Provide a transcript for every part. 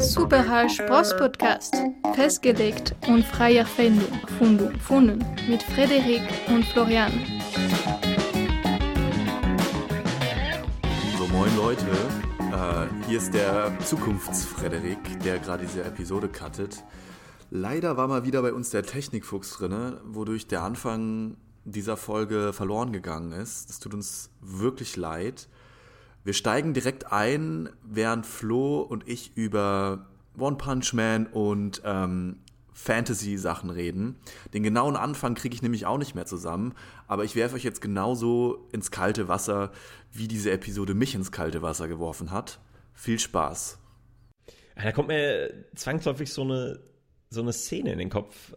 Superhall Sports Podcast. Festgelegt und frei erfunden. Mit Frederik und Florian. So, moin Leute. Hier ist der Zukunftsfrederik, der gerade diese Episode cuttet. Leider war mal wieder bei uns der Technikfuchs drin, wodurch der Anfang dieser Folge verloren gegangen ist. Das tut uns wirklich leid. Wir steigen direkt ein, während Flo und ich über One-Punch-Man und Fantasy-Sachen reden. Den genauen Anfang kriege ich nämlich auch nicht mehr zusammen, aber ich werfe euch jetzt genauso ins kalte Wasser, wie diese Episode mich ins kalte Wasser geworfen hat. Viel Spaß. Da kommt mir zwangsläufig so eine Szene in den Kopf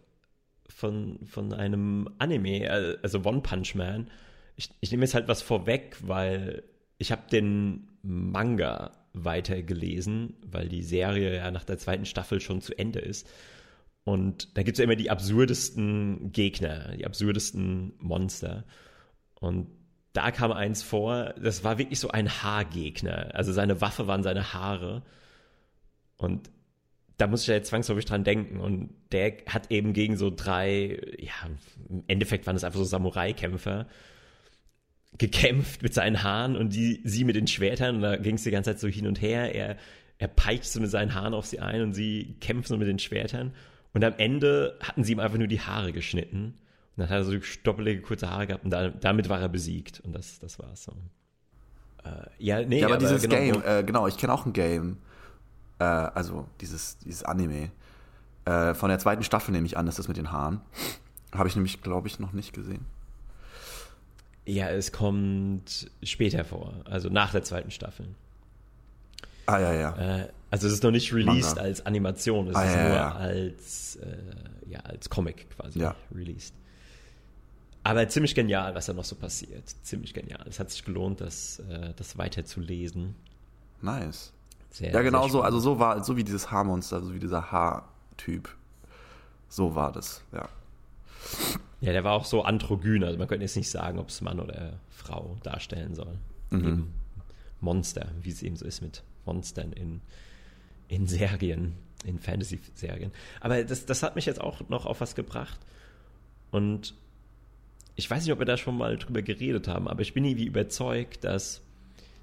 von einem Anime, also One Punch Man. Ich nehme jetzt halt was vorweg, weil ich habe den Manga weitergelesen, weil die Serie ja nach der zweiten Staffel schon zu Ende ist. Und da gibt es ja immer die absurdesten Gegner, die absurdesten Monster. Und da kam eins vor, das war wirklich so ein Haargegner. Also seine Waffe waren seine Haare. Und da muss ich ja jetzt zwangsläufig dran denken. Und der hat eben gegen so drei, ja, im Endeffekt waren es einfach so Samurai-Kämpfer, gekämpft mit seinen Haaren und sie mit den Schwertern. Und da ging es die ganze Zeit so hin und her. Er peitscht so mit seinen Haaren auf sie ein und sie kämpfen so mit den Schwertern. Und am Ende hatten sie ihm einfach nur die Haare geschnitten. Und dann hat er so stoppelige, kurze Haare gehabt und damit war er besiegt. Und das war's so. Ich kenne auch ein Game. Also dieses Anime. Von der zweiten Staffel nehme ich an, dass das mit den Haaren. Habe ich nämlich, glaube ich, noch nicht gesehen. Ja, es kommt später vor. Also nach der zweiten Staffel. Ah, ja, ja. Also es ist noch nicht released Manga. Als Animation. Es ist ja, nur ja. Als Comic quasi released. Aber ziemlich genial, was da noch so passiert. Ziemlich genial. Es hat sich gelohnt, das weiterzulesen. Nice. Sehr, ja, genau so. Also so war, so wie dieses Haarmonster, so wie dieser Haartyp. So war das, ja. Ja, der war auch so androgyn. Also man könnte jetzt nicht sagen, ob es Mann oder Frau darstellen soll. Mhm. Eben Monster, wie es eben so ist mit Monstern in Serien, in Fantasy-Serien. Aber das hat mich jetzt auch noch auf was gebracht. Und ich weiß nicht, ob wir da schon mal drüber geredet haben, aber ich bin irgendwie überzeugt, dass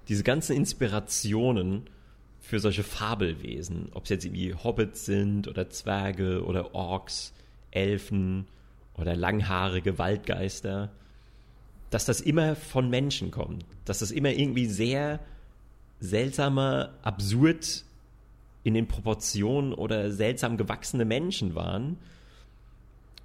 diese ganzen Inspirationen für solche Fabelwesen, ob es jetzt irgendwie Hobbits sind oder Zwerge oder Orks, Elfen oder langhaarige Waldgeister, dass das immer von Menschen kommt, dass das immer irgendwie sehr seltsame, absurd in den Proportionen oder seltsam gewachsene Menschen waren.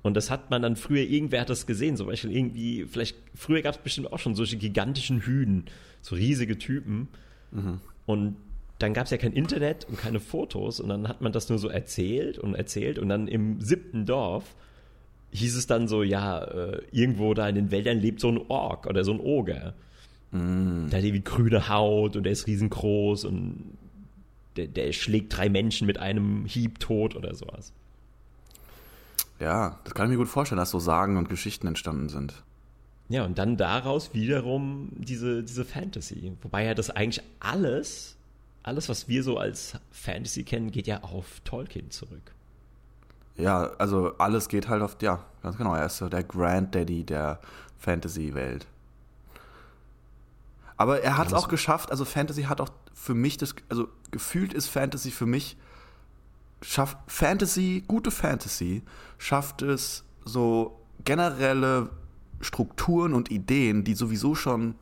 Und das hat man dann früher, irgendwer hat das gesehen, zum Beispiel irgendwie, vielleicht, früher gab es bestimmt auch schon solche gigantischen Hünen, so riesige Typen. Mhm. Und dann gab es ja kein Internet und keine Fotos und dann hat man das nur so erzählt und dann im 7. Dorf hieß es dann so, ja, irgendwo da in den Wäldern lebt so ein Ork oder so ein Oger. Mm. Der hat irgendwie grüne Haut und der ist riesengroß und der schlägt 3 Menschen mit einem Hieb tot oder sowas. Ja, das kann ich mir gut vorstellen, dass so Sagen und Geschichten entstanden sind. Ja, und dann daraus wiederum diese Fantasy. Wobei ja das eigentlich alles, was wir so als Fantasy kennen, geht ja auf Tolkien zurück. Ja, also alles geht halt auf, ja, ganz genau. Er ist so der Granddaddy der Fantasy-Welt. Aber er hat es auch geschafft, also Fantasy hat auch für mich das, also gefühlt ist Fantasy für mich, schafft Fantasy, gute Fantasy, schafft es so generelle Strukturen und Ideen, die sowieso schon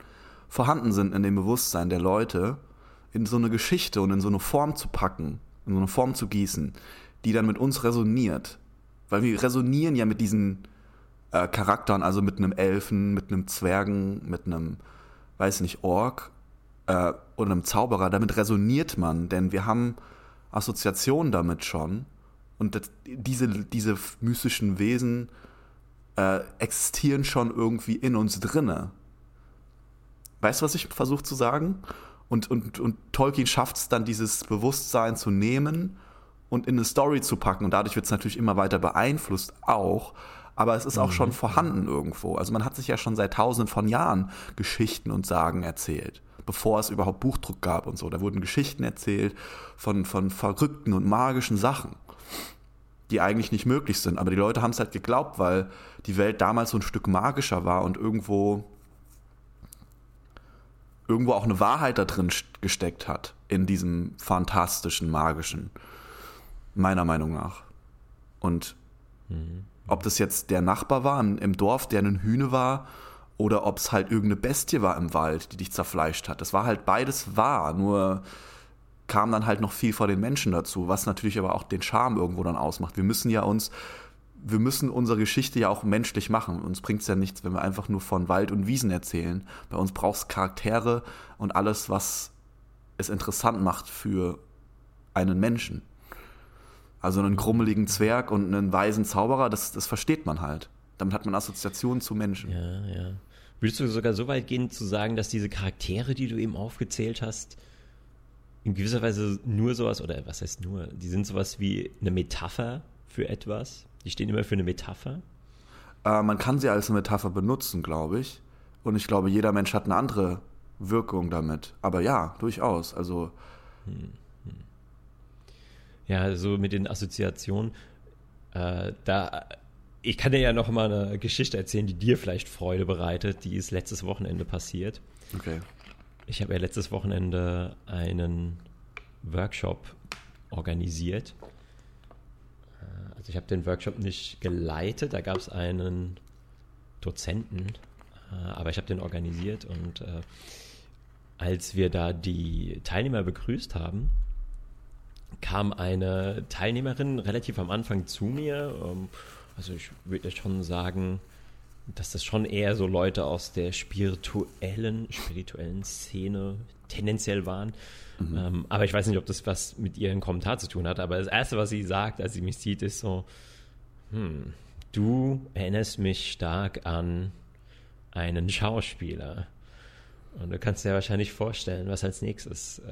vorhanden sind in dem Bewusstsein der Leute, in so eine Geschichte und in so eine Form zu packen, in so eine Form zu gießen, die dann mit uns resoniert. Weil wir resonieren ja mit diesen Charakteren, also mit einem Elfen, mit einem Zwergen, mit einem, weiß nicht, Ork oder einem Zauberer. Damit resoniert man, denn wir haben Assoziationen damit schon. Und das, diese mystischen Wesen existieren schon irgendwie in uns drinne. Weißt du, was ich versuche zu sagen? Und Tolkien schafft es dann, dieses Bewusstsein zu nehmen und in eine Story zu packen. Und dadurch wird es natürlich immer weiter beeinflusst, auch. Aber es ist auch schon vorhanden irgendwo. Also man hat sich ja schon seit tausenden von Jahren Geschichten und Sagen erzählt. bevor es überhaupt Buchdruck gab und so. Da wurden Geschichten erzählt von verrückten und magischen Sachen, die eigentlich nicht möglich sind. Aber die Leute haben es halt geglaubt, weil die Welt damals so ein Stück magischer war und irgendwo auch eine Wahrheit da drin gesteckt hat, in diesem fantastischen, magischen, meiner Meinung nach. Und ob das jetzt der Nachbar war im Dorf, der eine Hühne war, oder ob es halt irgendeine Bestie war im Wald, die dich zerfleischt hat. Das war halt beides wahr, nur kam dann halt noch viel vor den Menschen dazu, was natürlich aber auch den Charme irgendwo dann ausmacht. Wir müssen unsere Geschichte ja auch menschlich machen. Uns bringt es ja nichts, wenn wir einfach nur von Wald und Wiesen erzählen. Bei uns braucht es Charaktere und alles, was es interessant macht für einen Menschen. Also einen grummeligen Zwerg und einen weisen Zauberer, das versteht man halt. Damit hat man Assoziationen zu Menschen. Ja, ja. Würdest du sogar so weit gehen, zu sagen, dass diese Charaktere, die du eben aufgezählt hast, in gewisser Weise nur sowas, oder was heißt nur, die sind sowas wie eine Metapher für etwas? Die stehen immer für eine Metapher? Man kann sie als eine Metapher benutzen, glaube ich. Und ich glaube, jeder Mensch hat eine andere Wirkung damit. Aber ja, durchaus. Also ja, so mit den Assoziationen. Ich kann dir ja noch mal eine Geschichte erzählen, die dir vielleicht Freude bereitet. Die ist letztes Wochenende passiert. Okay. Ich habe ja letztes Wochenende einen Workshop organisiert. Also ich habe den Workshop nicht geleitet, da gab es einen Dozenten, aber ich habe den organisiert. Und als wir da die Teilnehmer begrüßt haben, kam eine Teilnehmerin relativ am Anfang zu mir. Also ich würde schon sagen, dass das schon eher so Leute aus der spirituellen Szene tendenziell waren. Aber ich weiß nicht, ob das was mit ihrem Kommentar zu tun hat, aber das Erste, was sie sagt, als sie mich sieht, ist so, du erinnerst mich stark an einen Schauspieler. Und du kannst dir ja wahrscheinlich vorstellen, was als nächstes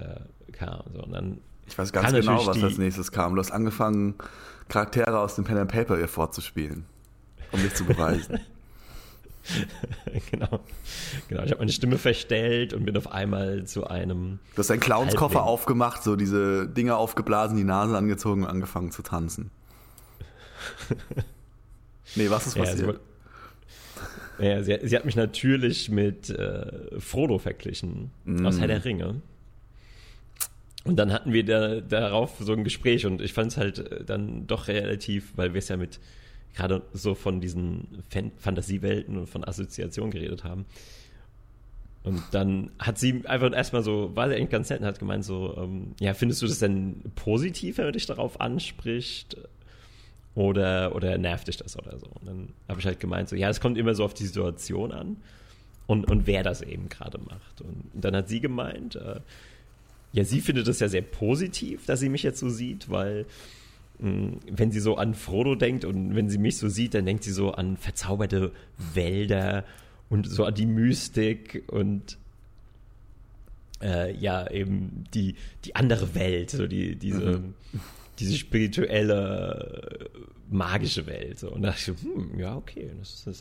kam. So, und dann ich weiß ganz genau, was als nächstes kam. Du hast angefangen, Charaktere aus dem Pen and Paper hier vorzuspielen, um dich zu beweisen. Genau. Ich habe meine Stimme verstellt und bin auf einmal zu einem... Du hast deinen Clownskoffer aufgemacht, so diese Dinger aufgeblasen, die Nase angezogen und angefangen zu tanzen. Nee, was ist passiert? Ja, sie hat mich natürlich mit Frodo verglichen, aus Herr der Ringe. Und dann hatten wir darauf so ein Gespräch und ich fand es halt dann doch relativ, weil wir es ja mit... gerade so von diesen Fantasiewelten und von Assoziationen geredet haben. Und dann hat sie einfach erstmal so, war sie eigentlich ganz nett und hat gemeint so, ja, findest du das denn positiv, wenn man dich darauf anspricht? Oder nervt dich das oder so? Und dann habe ich halt gemeint so, ja, es kommt immer so auf die Situation an und wer das eben gerade macht. Und dann hat sie gemeint, ja, sie findet das ja sehr positiv, dass sie mich jetzt so sieht, weil wenn sie so an Frodo denkt und wenn sie mich so sieht, dann denkt sie so an verzauberte Wälder und so an die Mystik und ja, eben die andere Welt, so diese spirituelle, magische Welt. So. Und da dachte ich so, ja, okay, das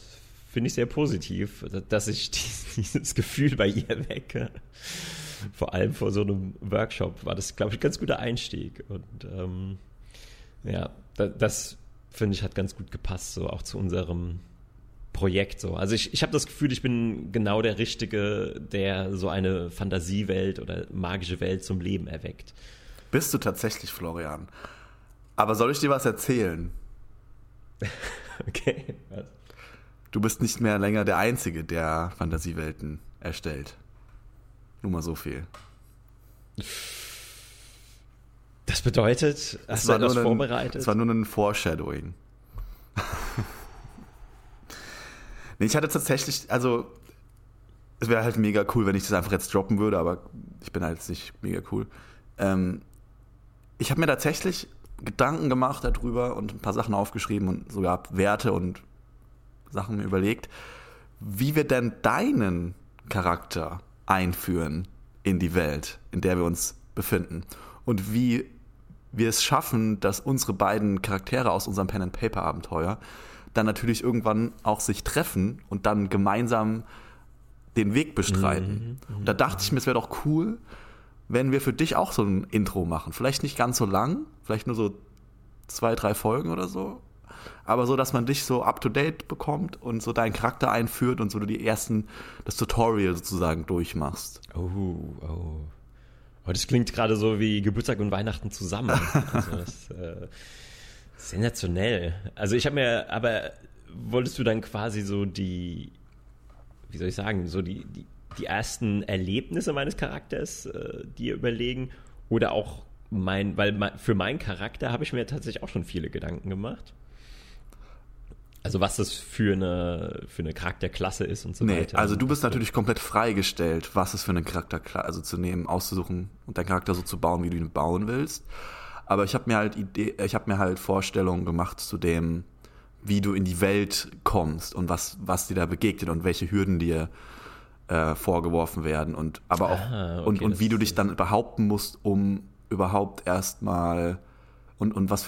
finde ich sehr positiv, dass ich dieses Gefühl bei ihr wecke. Vor allem vor so einem Workshop war das, glaube ich, ein ganz guter Einstieg. Und ja, das finde ich hat ganz gut gepasst, so auch zu unserem Projekt. So. Also ich habe das Gefühl, ich bin genau der Richtige, der so eine Fantasiewelt oder magische Welt zum Leben erweckt. Bist du tatsächlich, Florian? Aber soll ich dir was erzählen? Okay. Was? Du bist nicht mehr länger der Einzige, der Fantasiewelten erstellt. Nur mal so viel. Das bedeutet, hast du etwas vorbereitet? Es war nur ein Foreshadowing. Nee, ich hatte tatsächlich, also es wäre halt mega cool, wenn ich das einfach jetzt droppen würde, aber ich bin halt jetzt nicht mega cool. Ich habe mir tatsächlich Gedanken gemacht darüber und ein paar Sachen aufgeschrieben und sogar Werte und Sachen mir überlegt, wie wir denn deinen Charakter einführen in die Welt, in der wir uns befinden. Und wie wir es schaffen, dass unsere beiden Charaktere aus unserem Pen-and-Paper-Abenteuer dann natürlich irgendwann auch sich treffen und dann gemeinsam den Weg bestreiten. Mhm. Und da dachte ich mir, es wäre doch cool, wenn wir für dich auch so ein Intro machen. Vielleicht nicht ganz so lang, vielleicht nur so 2, 3 Folgen oder so, aber so, dass man dich so up-to-date bekommt und so deinen Charakter einführt und so du das Tutorial sozusagen durchmachst. Oh. Aber das klingt gerade so wie Geburtstag und Weihnachten zusammen. Also das, sensationell. Also ich habe mir, aber wolltest du dann quasi so die, wie soll ich sagen, so die ersten Erlebnisse meines Charakters dir überlegen oder auch für meinen Charakter habe ich mir tatsächlich auch schon viele Gedanken gemacht. Also was das für eine Charakterklasse ist und so weiter. Also du bist natürlich komplett freigestellt, was es für eine Charakterklasse zu nehmen, auszusuchen und deinen Charakter so zu bauen, wie du ihn bauen willst. Aber ich habe mir halt Vorstellungen gemacht zu dem, wie du in die Welt kommst und was dir da begegnet und welche Hürden dir vorgeworfen werden und aber auch und wie du dich dann behaupten musst, um überhaupt erstmal und was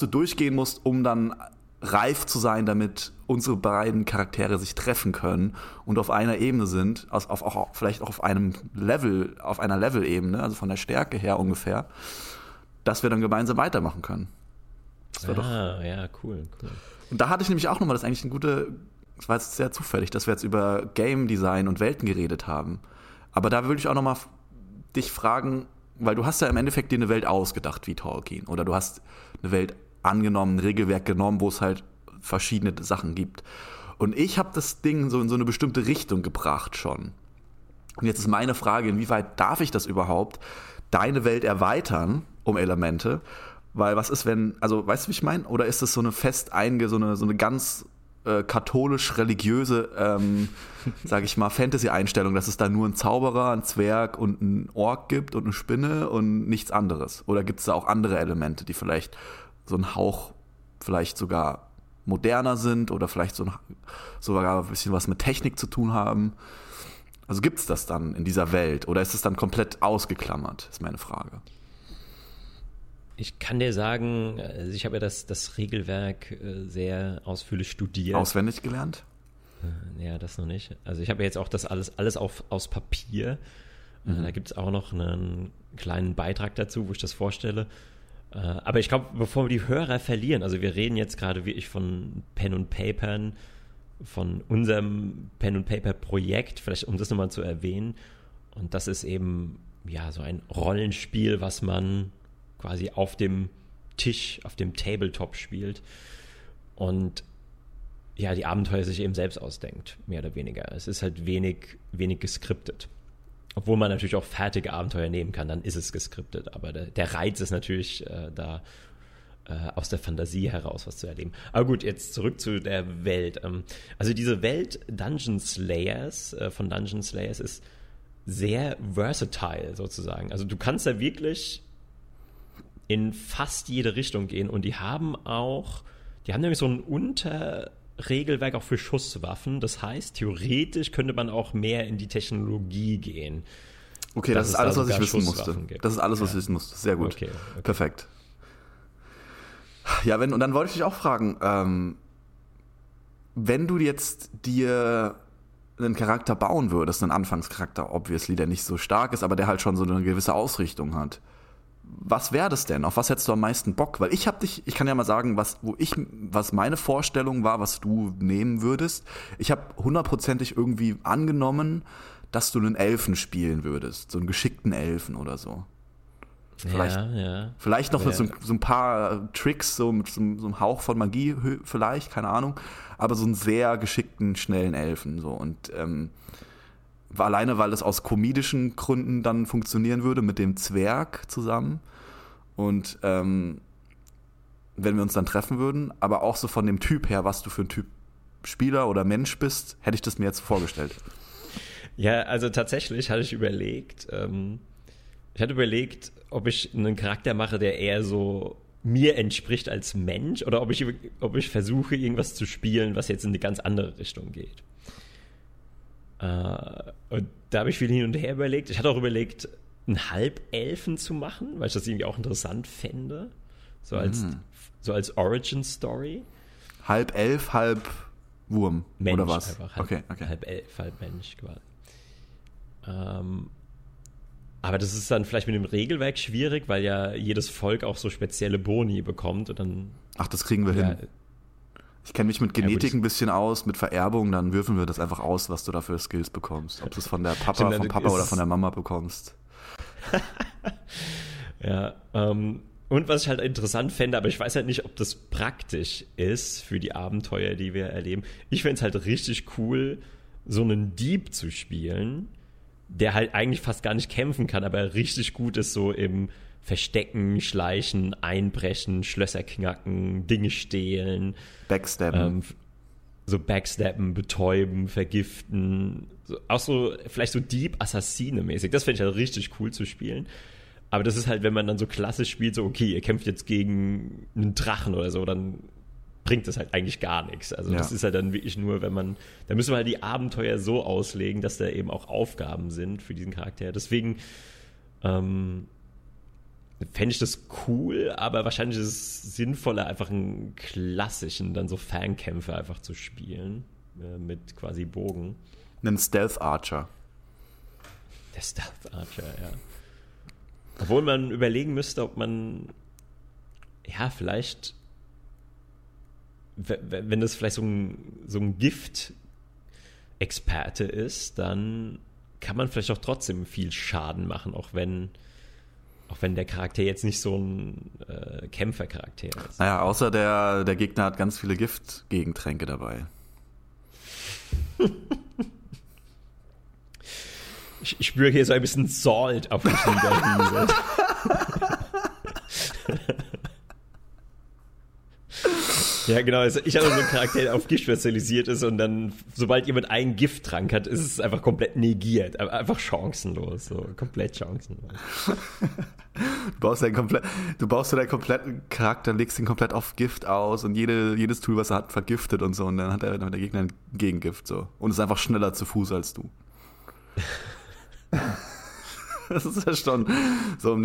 du durchgehen musst, um dann reif zu sein, damit unsere beiden Charaktere sich treffen können und auf einer Ebene sind, vielleicht auch auf einer Level-Ebene, also von der Stärke her ungefähr, dass wir dann gemeinsam weitermachen können. Cool. Und da hatte ich nämlich auch nochmal, das war jetzt sehr zufällig, dass wir jetzt über Game Design und Welten geredet haben. Aber da würde ich auch nochmal dich fragen, weil du hast ja im Endeffekt dir eine Welt ausgedacht wie Tolkien oder du hast eine Welt angenommen, ein Regelwerk genommen, wo es halt verschiedene Sachen gibt. Und ich habe das Ding so in so eine bestimmte Richtung gebracht schon. Und jetzt ist meine Frage, inwieweit darf ich das überhaupt, deine Welt erweitern um Elemente? Weil was ist, wenn, also weißt du, wie ich meine? Oder ist das so eine so eine ganz katholisch-religiöse, sag ich mal, Fantasy-Einstellung, dass es da nur einen Zauberer, einen Zwerg und einen Ork gibt und eine Spinne und nichts anderes? Oder gibt es da auch andere Elemente, die vielleicht so ein Hauch vielleicht sogar moderner sind oder vielleicht sogar ein bisschen was mit Technik zu tun haben. Also gibt es das dann in dieser Welt oder ist es dann komplett ausgeklammert, ist meine Frage. Ich kann dir sagen, also ich habe ja das Regelwerk sehr ausführlich studiert. Auswendig gelernt? Ja, das noch nicht. Also ich habe ja jetzt auch das alles aus Papier. Da gibt es auch noch einen kleinen Beitrag dazu, wo ich das vorstelle. Aber ich glaube, bevor wir die Hörer verlieren, also wir reden jetzt gerade wirklich von Pen und Papern, von unserem Pen und Paper Projekt, vielleicht um das nochmal zu erwähnen. Und das ist eben ja so ein Rollenspiel, was man quasi auf dem Tisch, auf dem Tabletop spielt und ja die Abenteuer sich eben selbst ausdenkt, mehr oder weniger. Es ist halt wenig geskriptet. Obwohl man natürlich auch fertige Abenteuer nehmen kann, dann ist es geskriptet. Aber der Reiz ist natürlich aus der Fantasie heraus was zu erleben. Aber gut, jetzt zurück zu der Welt. Also diese Welt Dungeon Slayers, von Dungeon Slayers ist sehr versatile sozusagen. Also du kannst da wirklich in fast jede Richtung gehen. Und die haben nämlich so ein Unterregelwerk auch für Schusswaffen. Das heißt, theoretisch könnte man auch mehr in die Technologie gehen. Okay, das ist alles, was ich wissen musste. Das ist alles, was ich wissen musste. Sehr gut. Okay. Perfekt. Ja, und dann wollte ich dich auch fragen, wenn du jetzt dir einen Charakter bauen würdest, einen Anfangscharakter, obviously, der nicht so stark ist, aber der halt schon so eine gewisse Ausrichtung hat. Was wäre das denn? Auf was hättest du am meisten Bock? Weil ich kann ja mal sagen, was meine Vorstellung war, was du nehmen würdest. Ich habe hundertprozentig irgendwie angenommen, dass du einen Elfen spielen würdest. So einen geschickten Elfen oder so. Vielleicht noch so ein paar Tricks, so mit so einem Hauch von Magie vielleicht, keine Ahnung. Aber so einen sehr geschickten, schnellen Elfen. So. Und alleine, weil es aus komedischen Gründen dann funktionieren würde mit dem Zwerg zusammen und wenn wir uns dann treffen würden, aber auch so von dem Typ her, was du für ein Typ Spieler oder Mensch bist, hätte ich das mir jetzt vorgestellt. Ja, also tatsächlich hatte ich überlegt, ob ich einen Charakter mache, der eher so mir entspricht als Mensch oder ob ich versuche, irgendwas zu spielen, was jetzt in eine ganz andere Richtung geht. Und da habe ich viel hin und her überlegt. Ich hatte auch überlegt, einen Halbelfen zu machen, weil ich das irgendwie auch interessant fände. So als Origin-Story. Halb elf, halb Wurm Mensch oder was? Einfach, okay. Halb Elf, halb Mensch quasi. Aber das ist dann vielleicht mit dem Regelwerk schwierig, weil ja jedes Volk auch so spezielle Boni bekommt und dann. Ach, das kriegen wir hin. Ich kenne mich mit Genetik ein bisschen aus, mit Vererbung, dann würfeln wir das einfach aus, was du da für Skills bekommst. Ob du es vom Papa oder von der Mama bekommst. Ja, und was ich halt interessant fände, aber ich weiß halt nicht, ob das praktisch ist für die Abenteuer, die wir erleben. Ich fände es halt richtig cool, so einen Dieb zu spielen, der halt eigentlich fast gar nicht kämpfen kann, aber richtig gut ist so im Verstecken, Schleichen, Einbrechen, Schlösser knacken, Dinge stehlen. Backstabben. So Backstabben, Betäuben, Vergiften. So, auch so, vielleicht so Dieb-Assassine-mäßig. Das finde ich halt richtig cool zu spielen. Aber das ist halt, wenn man dann so klassisch spielt, so okay, ihr kämpft jetzt gegen einen Drachen oder so, dann bringt das halt eigentlich gar nichts. Also ja. Das ist halt dann wirklich nur, wenn man, da müssen wir halt die Abenteuer so auslegen, dass da eben auch Aufgaben sind für diesen Charakter. Deswegen, fände ich das cool, aber wahrscheinlich ist es sinnvoller, einfach einen klassischen, dann so Fernkämpfer einfach zu spielen, mit quasi Bogen. Einen Stealth Archer. Der Stealth Archer, ja. Obwohl man überlegen müsste, ob man, ja, vielleicht, wenn das vielleicht so ein Gift-Experte ist, dann kann man vielleicht auch trotzdem viel Schaden machen, auch wenn der Charakter jetzt nicht so ein Kämpfercharakter ist. Naja, außer der Gegner hat ganz viele Giftgegentränke dabei. Ich spüre hier so ein bisschen Salt auf mich hinterher. Ja, genau. Also ich habe so einen Charakter, der auf Gift spezialisiert ist und dann, sobald jemand einen Gifttrank hat, ist es einfach komplett negiert. Einfach chancenlos. So. Komplett chancenlos. Du baust deinen kompletten Charakter, legst ihn komplett auf Gift aus und jedes Tool, was er hat, vergiftet und so. Und dann hat der Gegner ein Gegengift. So. Und ist einfach schneller zu Fuß als du. Das ist ja schon so, um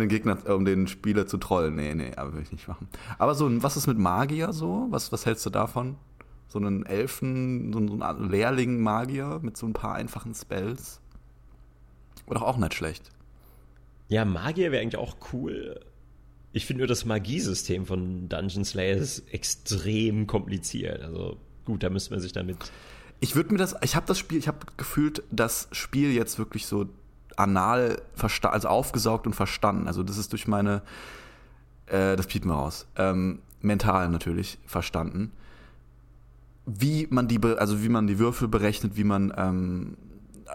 den Spieler zu trollen. Nee, aber will ich nicht machen. Aber so, was ist mit Magier so? Was hältst du davon? So einen Elfen, so einen Lehrling-Magier mit so ein paar einfachen Spells? Oder auch nicht schlecht. Ja, Magier wäre eigentlich auch cool. Ich finde nur das Magiesystem von Dungeon Slayers extrem kompliziert. Also gut, da müsste man sich damit... Ich habe gefühlt das Spiel jetzt wirklich so anal, also aufgesaugt und verstanden. Also das ist durch meine, das piepen wir raus, mental natürlich verstanden, wie man die Würfel berechnet, wie man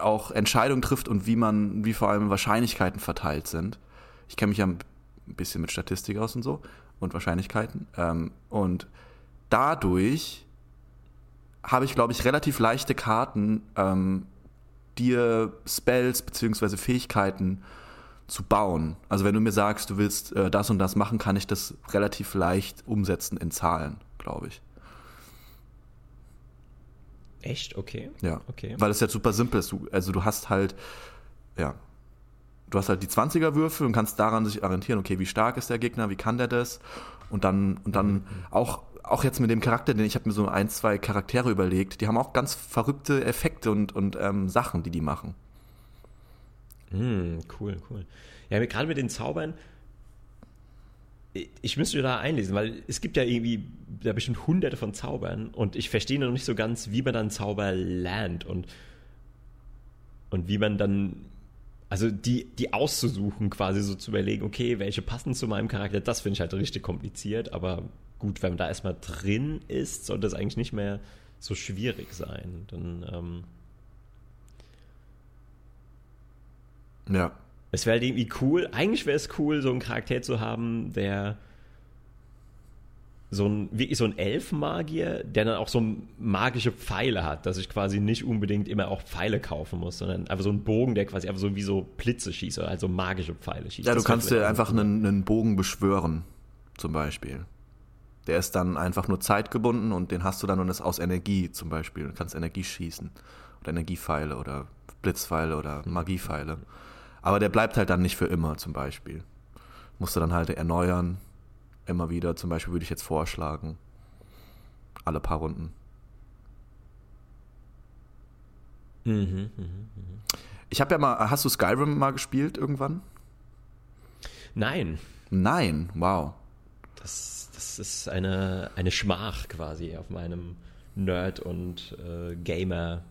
auch Entscheidungen trifft und wie vor allem Wahrscheinlichkeiten verteilt sind. Ich kenne mich ja ein bisschen mit Statistik aus und so und Wahrscheinlichkeiten. Und dadurch habe ich, glaube ich, relativ leichte Karten, dir Spells bzw. Fähigkeiten zu bauen. Also wenn du mir sagst, du willst das und das machen, kann ich das relativ leicht umsetzen in Zahlen, glaube ich. Echt? Okay. Ja, okay. Weil es ja super simpel ist. Du hast halt die 20er-Würfel und kannst daran sich orientieren, okay, wie stark ist der Gegner, wie kann der das? Und dann auch jetzt mit dem Charakter, denn ich habe mir so 1, 2 Charaktere überlegt, die haben auch ganz verrückte Effekte und Sachen, die machen. Cool. Ja, gerade mit den Zaubern, ich müsste da einlesen, weil es gibt ja irgendwie da bestimmt hunderte von Zaubern und ich verstehe noch nicht so ganz, wie man dann Zauber lernt und wie man dann, also die auszusuchen quasi, so zu überlegen, okay, welche passen zu meinem Charakter, das finde ich halt richtig kompliziert, aber gut, wenn man da erstmal drin ist, sollte es eigentlich nicht mehr so schwierig sein. Dann, ja. Es wäre halt irgendwie cool, eigentlich wäre es cool, so einen Charakter zu haben, der wirklich so ein Elfmagier, der dann auch so magische Pfeile hat, dass ich quasi nicht unbedingt immer auch Pfeile kaufen muss, sondern einfach so einen Bogen, der quasi einfach so wie so Blitze schießt oder halt so magische Pfeile schießt. Ja, du kannst dir einfach einen Bogen beschwören, zum Beispiel. Der ist dann einfach nur zeitgebunden und den hast du dann und ist aus Energie zum Beispiel. Du kannst Energie schießen oder Energiepfeile oder Blitzpfeile oder Magiepfeile. Aber der bleibt halt dann nicht für immer zum Beispiel. Musst du dann halt erneuern, immer wieder. Zum Beispiel würde ich jetzt vorschlagen, alle paar Runden. Mhm, Ich habe ja mal, hast du Skyrim mal gespielt irgendwann? Nein. Nein, wow. Das ist eine Schmach quasi auf meinem Nerd- und Gamer,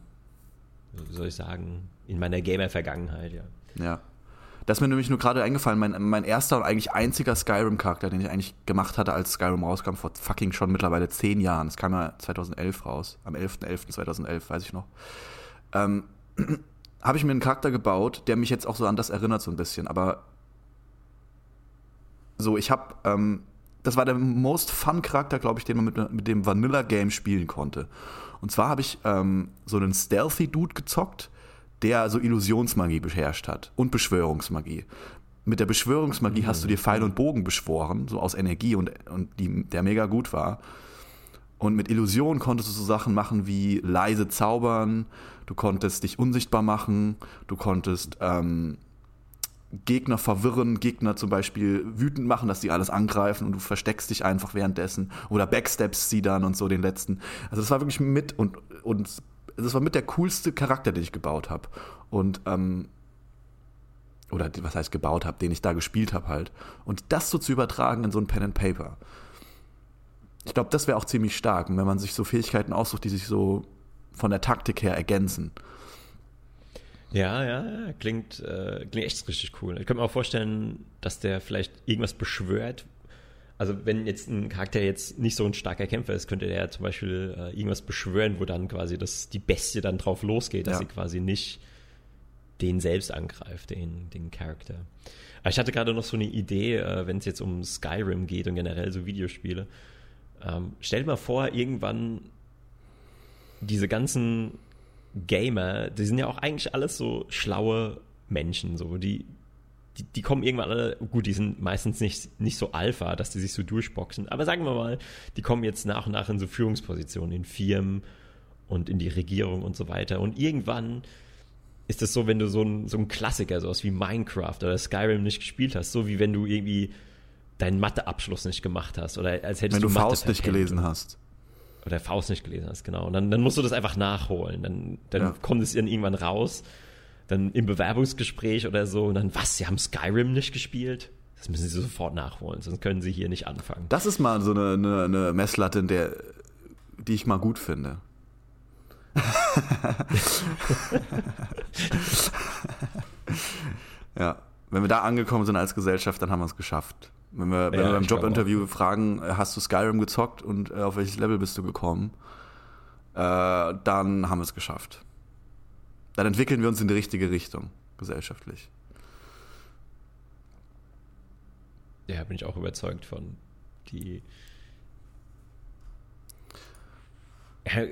wie soll ich sagen, in meiner Gamer-Vergangenheit, ja. Ja. Das ist mir nämlich nur gerade eingefallen, mein erster und eigentlich einziger Skyrim-Charakter, den ich eigentlich gemacht hatte, als Skyrim rauskam, vor fucking schon mittlerweile 10 Jahren. Es kam ja 2011 raus, am 11.11.2011, weiß ich noch. Habe ich mir einen Charakter gebaut, der mich jetzt auch so an das erinnert so ein bisschen, aber so, ich habe, das war der most fun Charakter, glaube ich, den man mit dem Vanilla-Game spielen konnte. Und zwar habe ich so einen Stealthy-Dude gezockt, der so Illusionsmagie beherrscht hat und Beschwörungsmagie. Mit der Beschwörungsmagie hast du dir Pfeil und Bogen beschworen, so aus Energie und der mega gut war. Und mit Illusion konntest du so Sachen machen wie leise zaubern, du konntest dich unsichtbar machen, du konntest Gegner verwirren, Gegner zum Beispiel wütend machen, dass die alles angreifen und du versteckst dich einfach währenddessen oder backstabbst sie dann und so den letzten. Also das war wirklich mit und das war mit der coolste Charakter, den ich gebaut habe und oder was heißt gebaut habe, den ich da gespielt habe halt und das so zu übertragen in so ein Pen and Paper. Ich glaube, das wäre auch ziemlich stark, wenn man sich so Fähigkeiten aussucht, die sich so von der Taktik her ergänzen. Ja, klingt echt richtig cool. Ich könnte mir auch vorstellen, dass der vielleicht irgendwas beschwört. Also wenn jetzt ein Charakter jetzt nicht so ein starker Kämpfer ist, könnte der ja zum Beispiel irgendwas beschwören, wo dann quasi die Bestie dann drauf losgeht, dass sie quasi nicht den selbst angreift, den Charakter. Aber ich hatte gerade noch so eine Idee, wenn es jetzt um Skyrim geht und generell so Videospiele. Stell dir mal vor, irgendwann diese ganzen Gamer, die sind ja auch eigentlich alles so schlaue Menschen, so die kommen irgendwann alle, gut, die sind meistens nicht so Alpha, dass die sich so durchboxen, aber sagen wir mal, die kommen jetzt nach und nach in so Führungspositionen, in Firmen und in die Regierung und so weiter und irgendwann ist das so, wenn du so ein Klassiker, sowas wie Minecraft oder Skyrim nicht gespielt hast, so wie wenn du irgendwie deinen Matheabschluss nicht gemacht hast oder als hättest du Mathe Faust nicht gelesen hast. Oder Faust nicht gelesen hast, genau. Und dann musst du das einfach nachholen. Dann kommt es irgendwann raus, dann im Bewerbungsgespräch oder so. Und dann, was, Sie haben Skyrim nicht gespielt? Das müssen Sie sofort nachholen, sonst können Sie hier nicht anfangen. Das ist mal so eine Messlatte, die ich mal gut finde. Ja, wenn wir da angekommen sind als Gesellschaft, dann haben wir es geschafft. Wenn wir beim Jobinterview fragen, hast du Skyrim gezockt und auf welches Level bist du gekommen, dann haben wir es geschafft. Dann entwickeln wir uns in die richtige Richtung, gesellschaftlich. Ja, bin ich auch überzeugt von.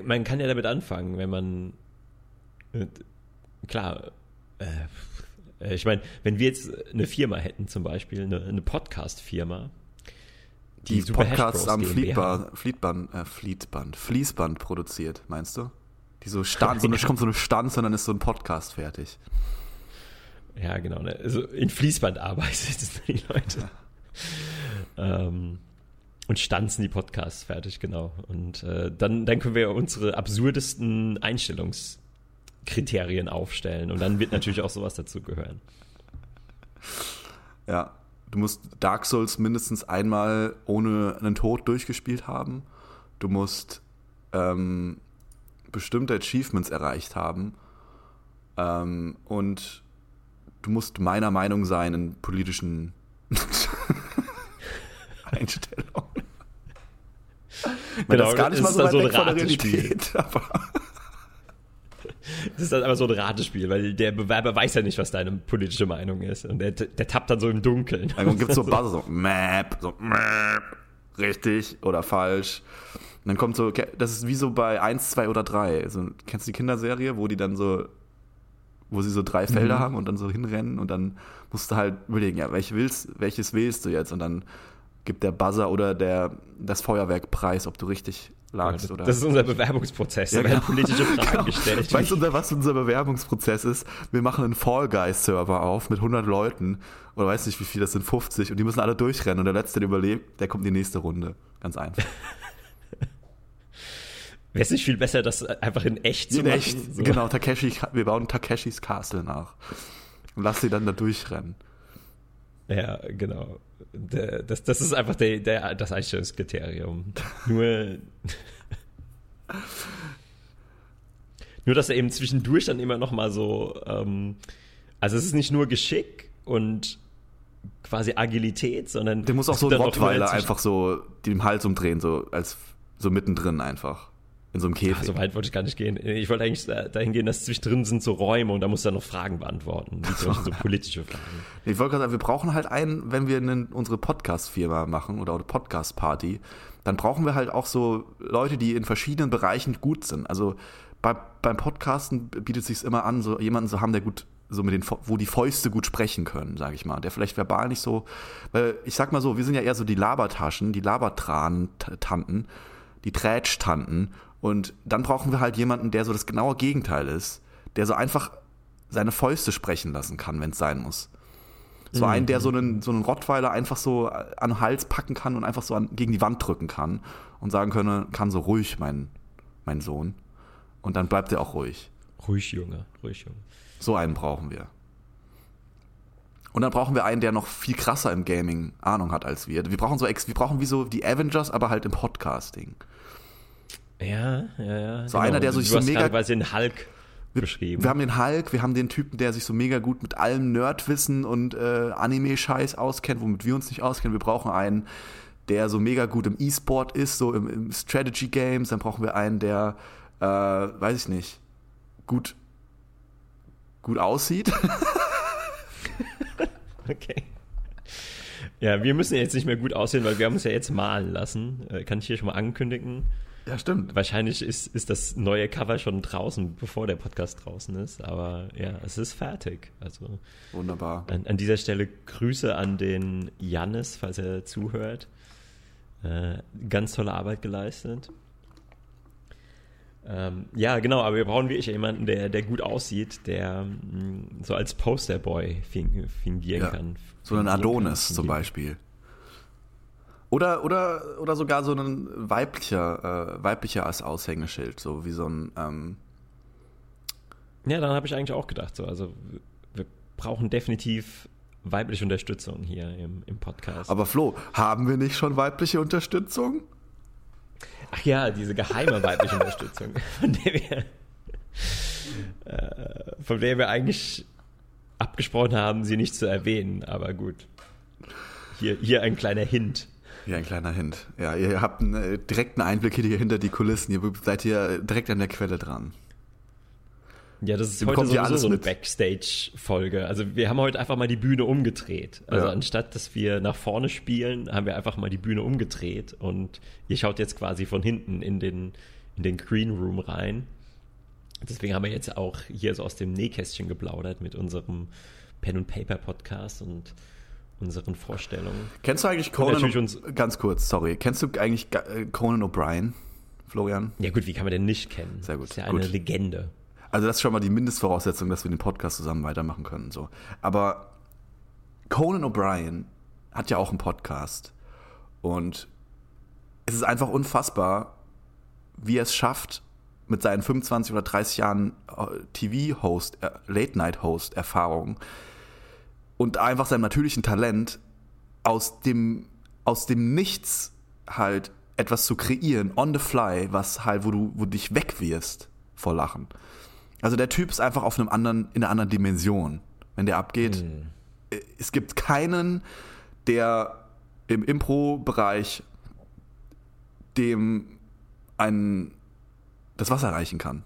Man kann ja damit anfangen, wenn man. Klar. Ich meine, wenn wir jetzt eine Firma hätten, zum Beispiel, eine Podcast-Firma, die Podcasts am Fließband produziert, meinst du? Die so kommt so eine Stanze und dann ist so ein Podcast fertig. Ja, genau. Ne? Also in Fließband arbeiten die Leute. Ja. Und stanzen die Podcasts fertig, genau. Und dann können wir unsere absurdesten Einstellungskriterien aufstellen und dann wird natürlich auch sowas dazugehören. Ja, du musst Dark Souls mindestens einmal ohne einen Tod durchgespielt haben. Du musst bestimmte Achievements erreicht haben und du musst meiner Meinung sein in politischen Einstellungen. Ich meine, genau, das ist gar nicht mal so weit weg von der Realität, aber das ist dann aber so ein Ratespiel, weil der Bewerber weiß ja nicht, was deine politische Meinung ist. Und der tappt dann so im Dunkeln. Dann gibt es so Buzzer, so Map, richtig oder falsch. Und dann kommt so, das ist wie so bei 1, 2 oder 3. Also, kennst du die Kinderserie, wo die dann so, wo sie so 3 Felder haben und dann so hinrennen und dann musst du halt überlegen, ja, welches wählst du jetzt? Und dann gibt der Buzzer oder das Feuerwerk Preis, ob du richtig lagst oder. Das ist unser Bewerbungsprozess. Ja, genau. Wir haben politische Fragen gestellt. Weißt du, was unser Bewerbungsprozess ist? Wir machen einen Fall Guys Server auf mit 100 Leuten oder weiß nicht wie viel, das sind 50 und die müssen alle durchrennen und der Letzte, der überlebt, der kommt in die nächste Runde. Ganz einfach. Wäre es nicht viel besser, das einfach in echt zu machen? Echt, so. Genau, wir bauen Takeshi's Castle nach. Und lass sie dann da durchrennen. Ja, genau. Das ist einfach das Einstellungskriterium. Nur, dass er eben zwischendurch dann immer noch mal so... also es ist nicht nur Geschick und quasi Agilität, sondern... Der muss auch so einen Rottweiler einfach so den Hals umdrehen, so mittendrin einfach. In so einem Käfig. Ach, so weit wollte ich gar nicht gehen. Ich wollte eigentlich dahin gehen, dass zwischendrin sind so Räume und da musst du dann noch Fragen beantworten. Wie zum Beispiel so politische Fragen. Ich wollte gerade sagen, wir brauchen halt einen, wenn wir unsere Podcast-Firma machen oder eine Podcast-Party, dann brauchen wir halt auch so Leute, die in verschiedenen Bereichen gut sind. Also beim Podcasten bietet es sich immer an, so jemanden zu haben, der gut, so mit den, wo die Fäuste gut sprechen können, sage ich mal. Der vielleicht verbal nicht so, weil ich sag mal so, wir sind ja eher so die Labertaschen, die Labertrantanten, die Trätschtanten. Und dann brauchen wir halt jemanden, der so das genaue Gegenteil ist, der so einfach seine Fäuste sprechen lassen kann, wenn es sein muss. So einen, der so einen Rottweiler einfach so an den Hals packen kann und einfach so gegen die Wand drücken kann und sagen kann so ruhig, mein Sohn. Und dann bleibt er auch ruhig. Ruhig, Junge, ruhig, Junge. So einen brauchen wir. Und dann brauchen wir einen, der noch viel krasser im Gaming Ahnung hat als wir. Wir brauchen wie so die Avengers, aber halt im Podcasting. Ja. So genau. Einer, der sich so mega... Du hast den Hulk beschrieben. Wir haben den Hulk, wir haben den Typen, der sich so mega gut mit allem Nerdwissen und Anime-Scheiß auskennt, womit wir uns nicht auskennen. Wir brauchen einen, der so mega gut im E-Sport ist, so im Strategy-Games. Dann brauchen wir einen, der, weiß ich nicht, gut aussieht. Okay. Ja, wir müssen ja jetzt nicht mehr gut aussehen, weil wir haben uns ja jetzt malen lassen. Kann ich hier schon mal ankündigen. Ja, stimmt. Wahrscheinlich ist das neue Cover schon draußen, bevor der Podcast draußen ist. Aber ja, es ist fertig. Also wunderbar. An dieser Stelle Grüße an den Jannis, falls er zuhört. Ganz tolle Arbeit geleistet. Ja, genau. Aber wir brauchen wirklich jemanden, der gut aussieht, der so als Posterboy fingieren kann. So einen Adonis zum Beispiel. Oder sogar so ein weiblicher als Aushängeschild, so wie so ein... Ja, dann habe ich eigentlich auch gedacht, so, also wir brauchen definitiv weibliche Unterstützung hier im Podcast. Aber Flo, haben wir nicht schon weibliche Unterstützung? Ach ja, diese geheime weibliche Unterstützung, von der wir eigentlich abgesprochen haben, sie nicht zu erwähnen, aber gut. Hier ein kleiner Hint. Ja, ein kleiner Hint. Ja, ihr habt einen direkten Einblick hier hinter die Kulissen. Ihr seid hier direkt an der Quelle dran. Ja, das ist dem heute sowieso so eine Backstage-Folge. Also wir haben heute einfach mal die Bühne umgedreht. Also anstatt, dass wir nach vorne spielen, haben wir einfach mal die Bühne umgedreht. Und ihr schaut jetzt quasi von hinten in den Green Room rein. Deswegen haben wir jetzt auch hier so aus dem Nähkästchen geplaudert mit unserem Pen-and-Paper-Podcast und unseren Vorstellungen. Kennst du eigentlich Conan O'Brien, Florian? Ja gut, wie kann man den nicht kennen? Sehr gut. Ist ja eine Legende. Also das ist schon mal die Mindestvoraussetzung, dass wir den Podcast zusammen weitermachen können. So. Aber Conan O'Brien hat ja auch einen Podcast. Und es ist einfach unfassbar, wie er es schafft, mit seinen 25 oder 30 Jahren TV-Host, Late-Night-Host-Erfahrung, und einfach seinem natürlichen Talent aus dem Nichts halt etwas zu kreieren, on the fly, wo du dich wegwirfst vor Lachen. Also der Typ ist einfach in einer anderen Dimension. Wenn der abgeht, Es gibt keinen, der im Impro-Bereich dem einen das Wasser reichen kann.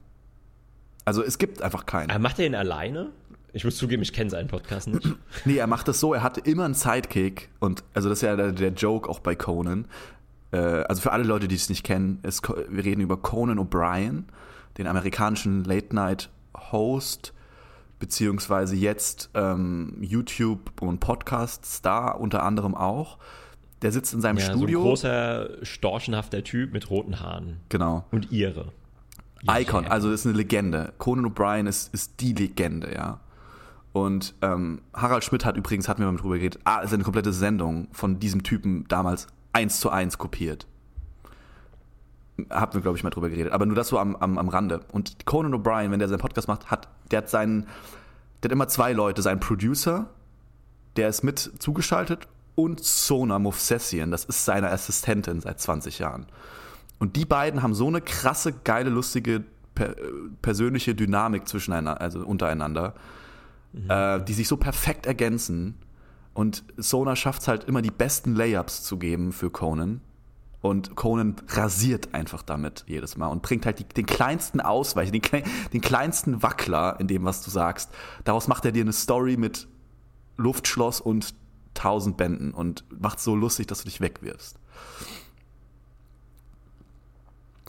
Also es gibt einfach keinen. Aber macht er ihn alleine? Ich muss zugeben, ich kenne seinen Podcast nicht. Nee, er macht das so, er hat immer einen Sidekick. Und also das ist ja der Joke auch bei Conan. Also für alle Leute, die es nicht kennen, wir reden über Conan O'Brien, den amerikanischen Late-Night-Host, beziehungsweise jetzt YouTube- und Podcast-Star unter anderem auch. Der sitzt in seinem Studio. So ein großer, storchenhafter Typ mit roten Haaren. Genau. Und Icon, also das ist eine Legende. Conan O'Brien ist die Legende, ja. Und Harald Schmidt hatten wir mal drüber geredet, seine komplette Sendung von diesem Typen damals 1:1 kopiert. Haben wir, glaube ich, mal drüber geredet. Aber nur das so am Rande. Und Conan O'Brien, wenn der seinen Podcast macht, der hat immer zwei Leute. Seinen Producer, der ist mit zugeschaltet, und Sona Mofsessian, das ist seine Assistentin seit 20 Jahren. Und die beiden haben so eine krasse, geile, lustige, persönliche Dynamik zwischeneinander, also untereinander, die sich so perfekt ergänzen. Und Sona schafft es halt immer, die besten Layups zu geben für Conan. Und Conan rasiert einfach damit jedes Mal und bringt halt den kleinsten Ausweich, den kleinsten Wackler in dem, was du sagst. Daraus macht er dir eine Story mit Luftschloss und 1000 Bänden und macht so lustig, dass du dich wegwirfst.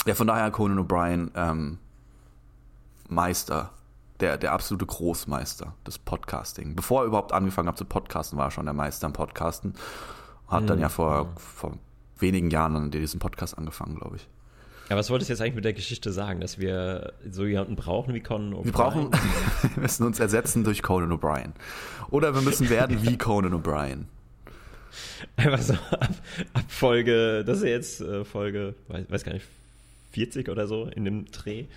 Ja, von daher Conan O'Brien, Meister, der absolute Großmeister des Podcasting. Bevor er überhaupt angefangen hat zu podcasten, war er schon der Meister im Podcasten. Hat dann ja vor wenigen Jahren an diesem Podcast angefangen, glaube ich. Ja, was wolltest du jetzt eigentlich mit der Geschichte sagen, dass wir so jemanden brauchen wie Conan O'Brien? Wir müssen uns ersetzen durch Conan O'Brien. Oder wir müssen werden wie Conan O'Brien. Einfach so ab Folge, das ist jetzt Folge, weiß gar nicht, 40 oder so in dem Dreh.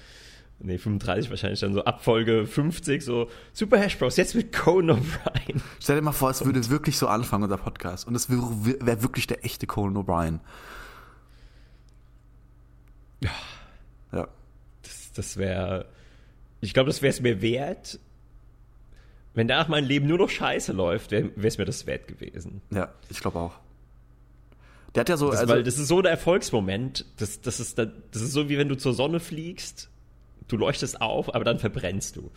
Nee, 35 wahrscheinlich, dann so ab Folge 50 so, Super Hash Bros, jetzt mit Conan O'Brien. Stell dir mal vor, es würde wirklich so anfangen, unser Podcast. Und es wäre wirklich der echte Conan O'Brien. Ja. Das wäre, ich glaube, das wäre es mir wert, wenn danach mein Leben nur noch scheiße läuft, wäre es mir das wert gewesen. Ja, ich glaube auch. Der hat ja so, weil das ist so ein Erfolgsmoment, das ist so, wie wenn du zur Sonne fliegst. Du leuchtest auf, aber dann verbrennst du.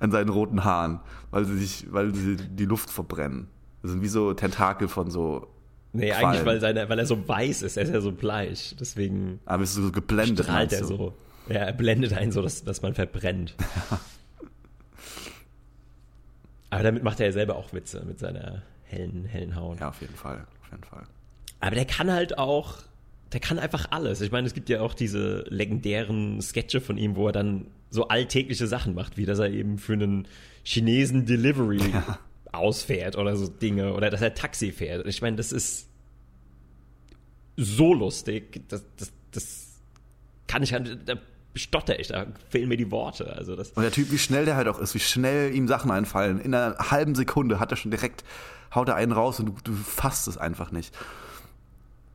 An seinen roten Haaren, weil sie die Luft verbrennen. Das sind wie so Tentakel von so. Nee, Quallen. Eigentlich, weil er so weiß ist. Er ist ja so bleich. Deswegen. Aber es ist so geblendet. Strahlt er so. Ja, er blendet einen so, dass man verbrennt. Aber damit macht er ja selber auch Witze mit seiner hellen Haut. Ja, auf jeden Fall. Aber der kann halt auch. Der kann einfach alles. Ich meine, es gibt ja auch diese legendären Sketche von ihm, wo er dann so alltägliche Sachen macht, wie dass er eben für einen Chinesen Delivery ausfährt oder so Dinge. Oder dass er Taxi fährt. Ich meine, das ist so lustig. Das kann ich halt, da stotter ich, da fehlen mir die Worte. Also das. Und der Typ, wie schnell der halt auch ist, wie schnell ihm Sachen einfallen. In einer halben Sekunde hat er schon direkt, haut er einen raus und du fasst es einfach nicht.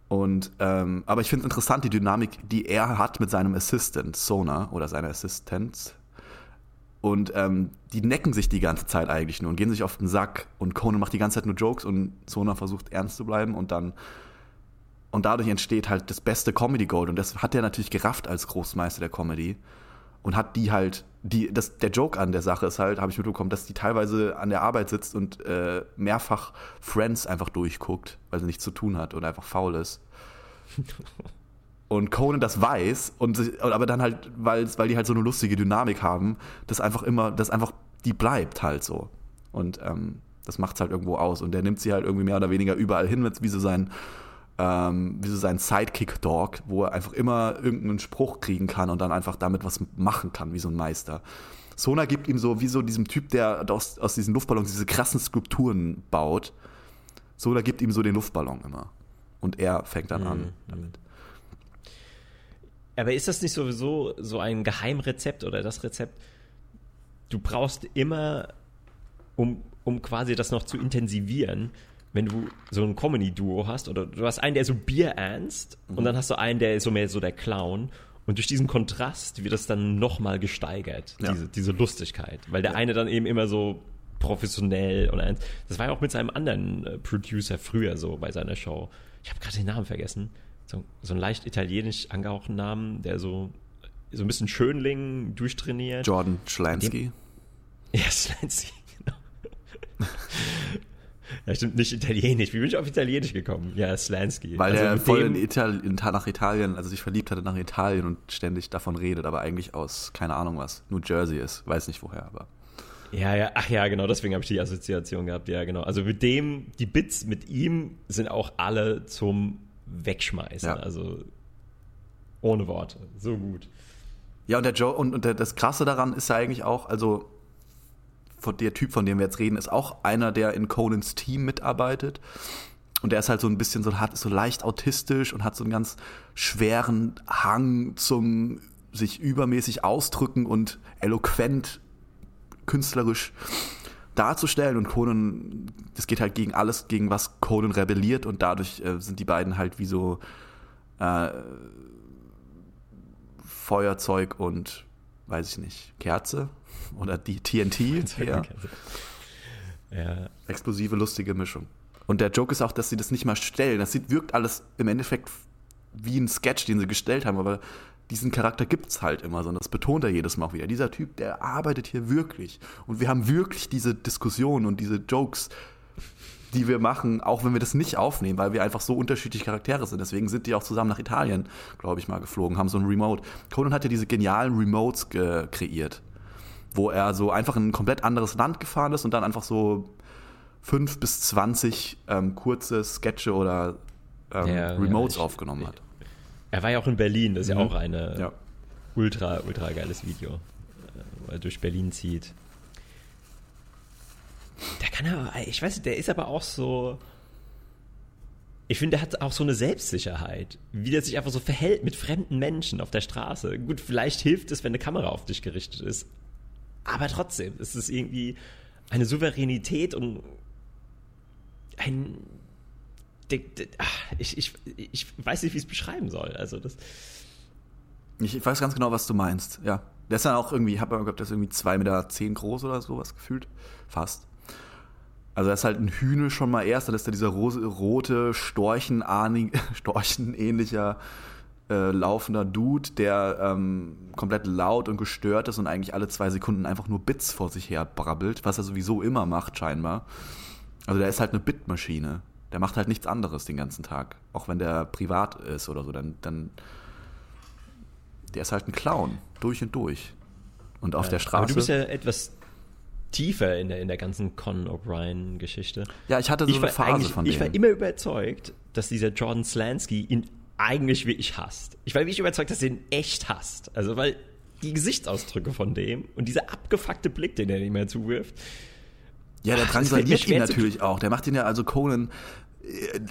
Und, aber ich finde es interessant, die Dynamik, die er hat mit seinem Assistant, Sona, oder seiner Assistenz. Und die necken sich die ganze Zeit eigentlich nur und gehen sich auf den Sack. Und Conan macht die ganze Zeit nur Jokes und Sona versucht ernst zu bleiben. Und dadurch entsteht halt das beste Comedy Gold. Und das hat er natürlich gerafft als Großmeister der Comedy. Und hat die halt, der Joke an der Sache ist halt, habe ich mitbekommen, dass die teilweise an der Arbeit sitzt und mehrfach Friends einfach durchguckt, weil sie nichts zu tun hat oder einfach faul ist. Und Conan das weiß, aber dann halt, weil die halt so eine lustige Dynamik haben, die bleibt halt so. Und das macht's halt irgendwo aus. Und der nimmt sie halt irgendwie mehr oder weniger überall hin, wie so sein Sidekick-Dog, wo er einfach immer irgendeinen Spruch kriegen kann und dann einfach damit was machen kann, wie so ein Meister. Sona gibt ihm so, wie so diesem Typ, der aus diesen Luftballons diese krassen Skulpturen baut, Sona gibt ihm so den Luftballon immer. Und er fängt dann an damit. Aber ist das nicht sowieso so ein Geheimrezept oder das Rezept, du brauchst immer, um quasi das noch zu intensivieren, wenn du so ein Comedy-Duo hast, oder du hast einen, der so bierernst, und dann hast du einen, der ist so mehr so der Clown. Und durch diesen Kontrast wird das dann nochmal gesteigert, diese Lustigkeit. Weil der eine dann eben immer so professionell und ernst. Das war ja auch mit seinem anderen Producer früher so bei seiner Show. Ich habe gerade den Namen vergessen. So einen leicht italienisch angehauchten Namen, der so ein bisschen Schönling durchtrainiert. Jordan Schlansky. Ja, Schlansky, genau. Ja, stimmt, nicht italienisch. Wie bin ich auf italienisch gekommen? Ja, Slansky. Weil also er voll nach Italien, also sich verliebt hatte nach Italien und ständig davon redet, aber eigentlich aus, keine Ahnung was, New Jersey ist. Weiß nicht woher, aber. Ja, ach ja, genau, deswegen habe ich die Assoziation gehabt. Ja, genau. Also mit dem, die Bits mit ihm sind auch alle zum Wegschmeißen. Ja. Also ohne Worte. So gut. Ja, und der Joe, und das Krasse daran ist ja eigentlich auch, also der Typ, von dem wir jetzt reden, ist auch einer, der in Conans Team mitarbeitet. Und der ist halt so ein bisschen so, hat, ist so leicht autistisch und hat so einen ganz schweren Hang zum sich übermäßig ausdrücken und eloquent, künstlerisch darzustellen. Und Conan, das geht halt gegen alles, gegen was Conan rebelliert, und dadurch sind die beiden halt wie so Feuerzeug und, weiß ich nicht, Kerze oder die TNT. Ja. Ja. Explosive, lustige Mischung. Und der Joke ist auch, dass sie das nicht mal stellen. Das wirkt alles im Endeffekt wie ein Sketch, den sie gestellt haben, aber diesen Charakter gibt's halt immer, sondern das betont er jedes Mal auch wieder. Dieser Typ, der arbeitet hier wirklich. Und wir haben wirklich diese Diskussionen und diese Jokes, die wir machen, auch wenn wir das nicht aufnehmen, weil wir einfach so unterschiedliche Charaktere sind. Deswegen sind die auch zusammen nach Italien, glaube ich, mal geflogen, haben so ein Remote. Conan hat ja diese genialen Remotes kreiert, wo er so einfach in ein komplett anderes Land gefahren ist und dann einfach so 5 bis 20 kurze Sketche oder Remotes aufgenommen hat. Er war ja auch in Berlin, das ist ja auch eine ultra, ultra geiles Video, wo er durch Berlin zieht. Der kann aber, ich weiß nicht, der ist aber auch so, ich finde, der hat auch so eine Selbstsicherheit, wie der sich einfach so verhält mit fremden Menschen auf der Straße. Gut, vielleicht hilft es, wenn eine Kamera auf dich gerichtet ist, aber trotzdem, es ist irgendwie eine Souveränität und ein... Ich weiß nicht, wie ich es beschreiben soll. Also das ich weiß ganz genau, was du meinst. Ja, der ist dann auch irgendwie, ich habe mal gehabt, der ist irgendwie 2,10 Meter groß oder sowas gefühlt. Fast. Also er ist halt ein Hühne schon mal erst, dann ist er dieser rote, storchenähnlicher laufender Dude, der komplett laut und gestört ist und eigentlich alle 2 Sekunden einfach nur Bits vor sich her brabbelt, was er sowieso immer macht scheinbar. Also der ist halt eine Bitmaschine. Der macht halt nichts anderes den ganzen Tag. Auch wenn der privat ist oder so, dann der ist halt ein Clown, durch und durch. Und auf der Straße... Aber du bist ja etwas tiefer in der ganzen Conan O'Brien-Geschichte. Ja, ich hatte so eine Phase von dem. Ich war immer überzeugt, dass dieser Jordan Schlansky ihn eigentlich wirklich hasst. Ich war wirklich überzeugt, dass er ihn echt hasst. Also, weil die Gesichtsausdrücke von dem und dieser abgefuckte Blick, den er ihm ja zuwirft... Ja, der drangsaliert ihn natürlich auch. Der macht ihn ja, also Conan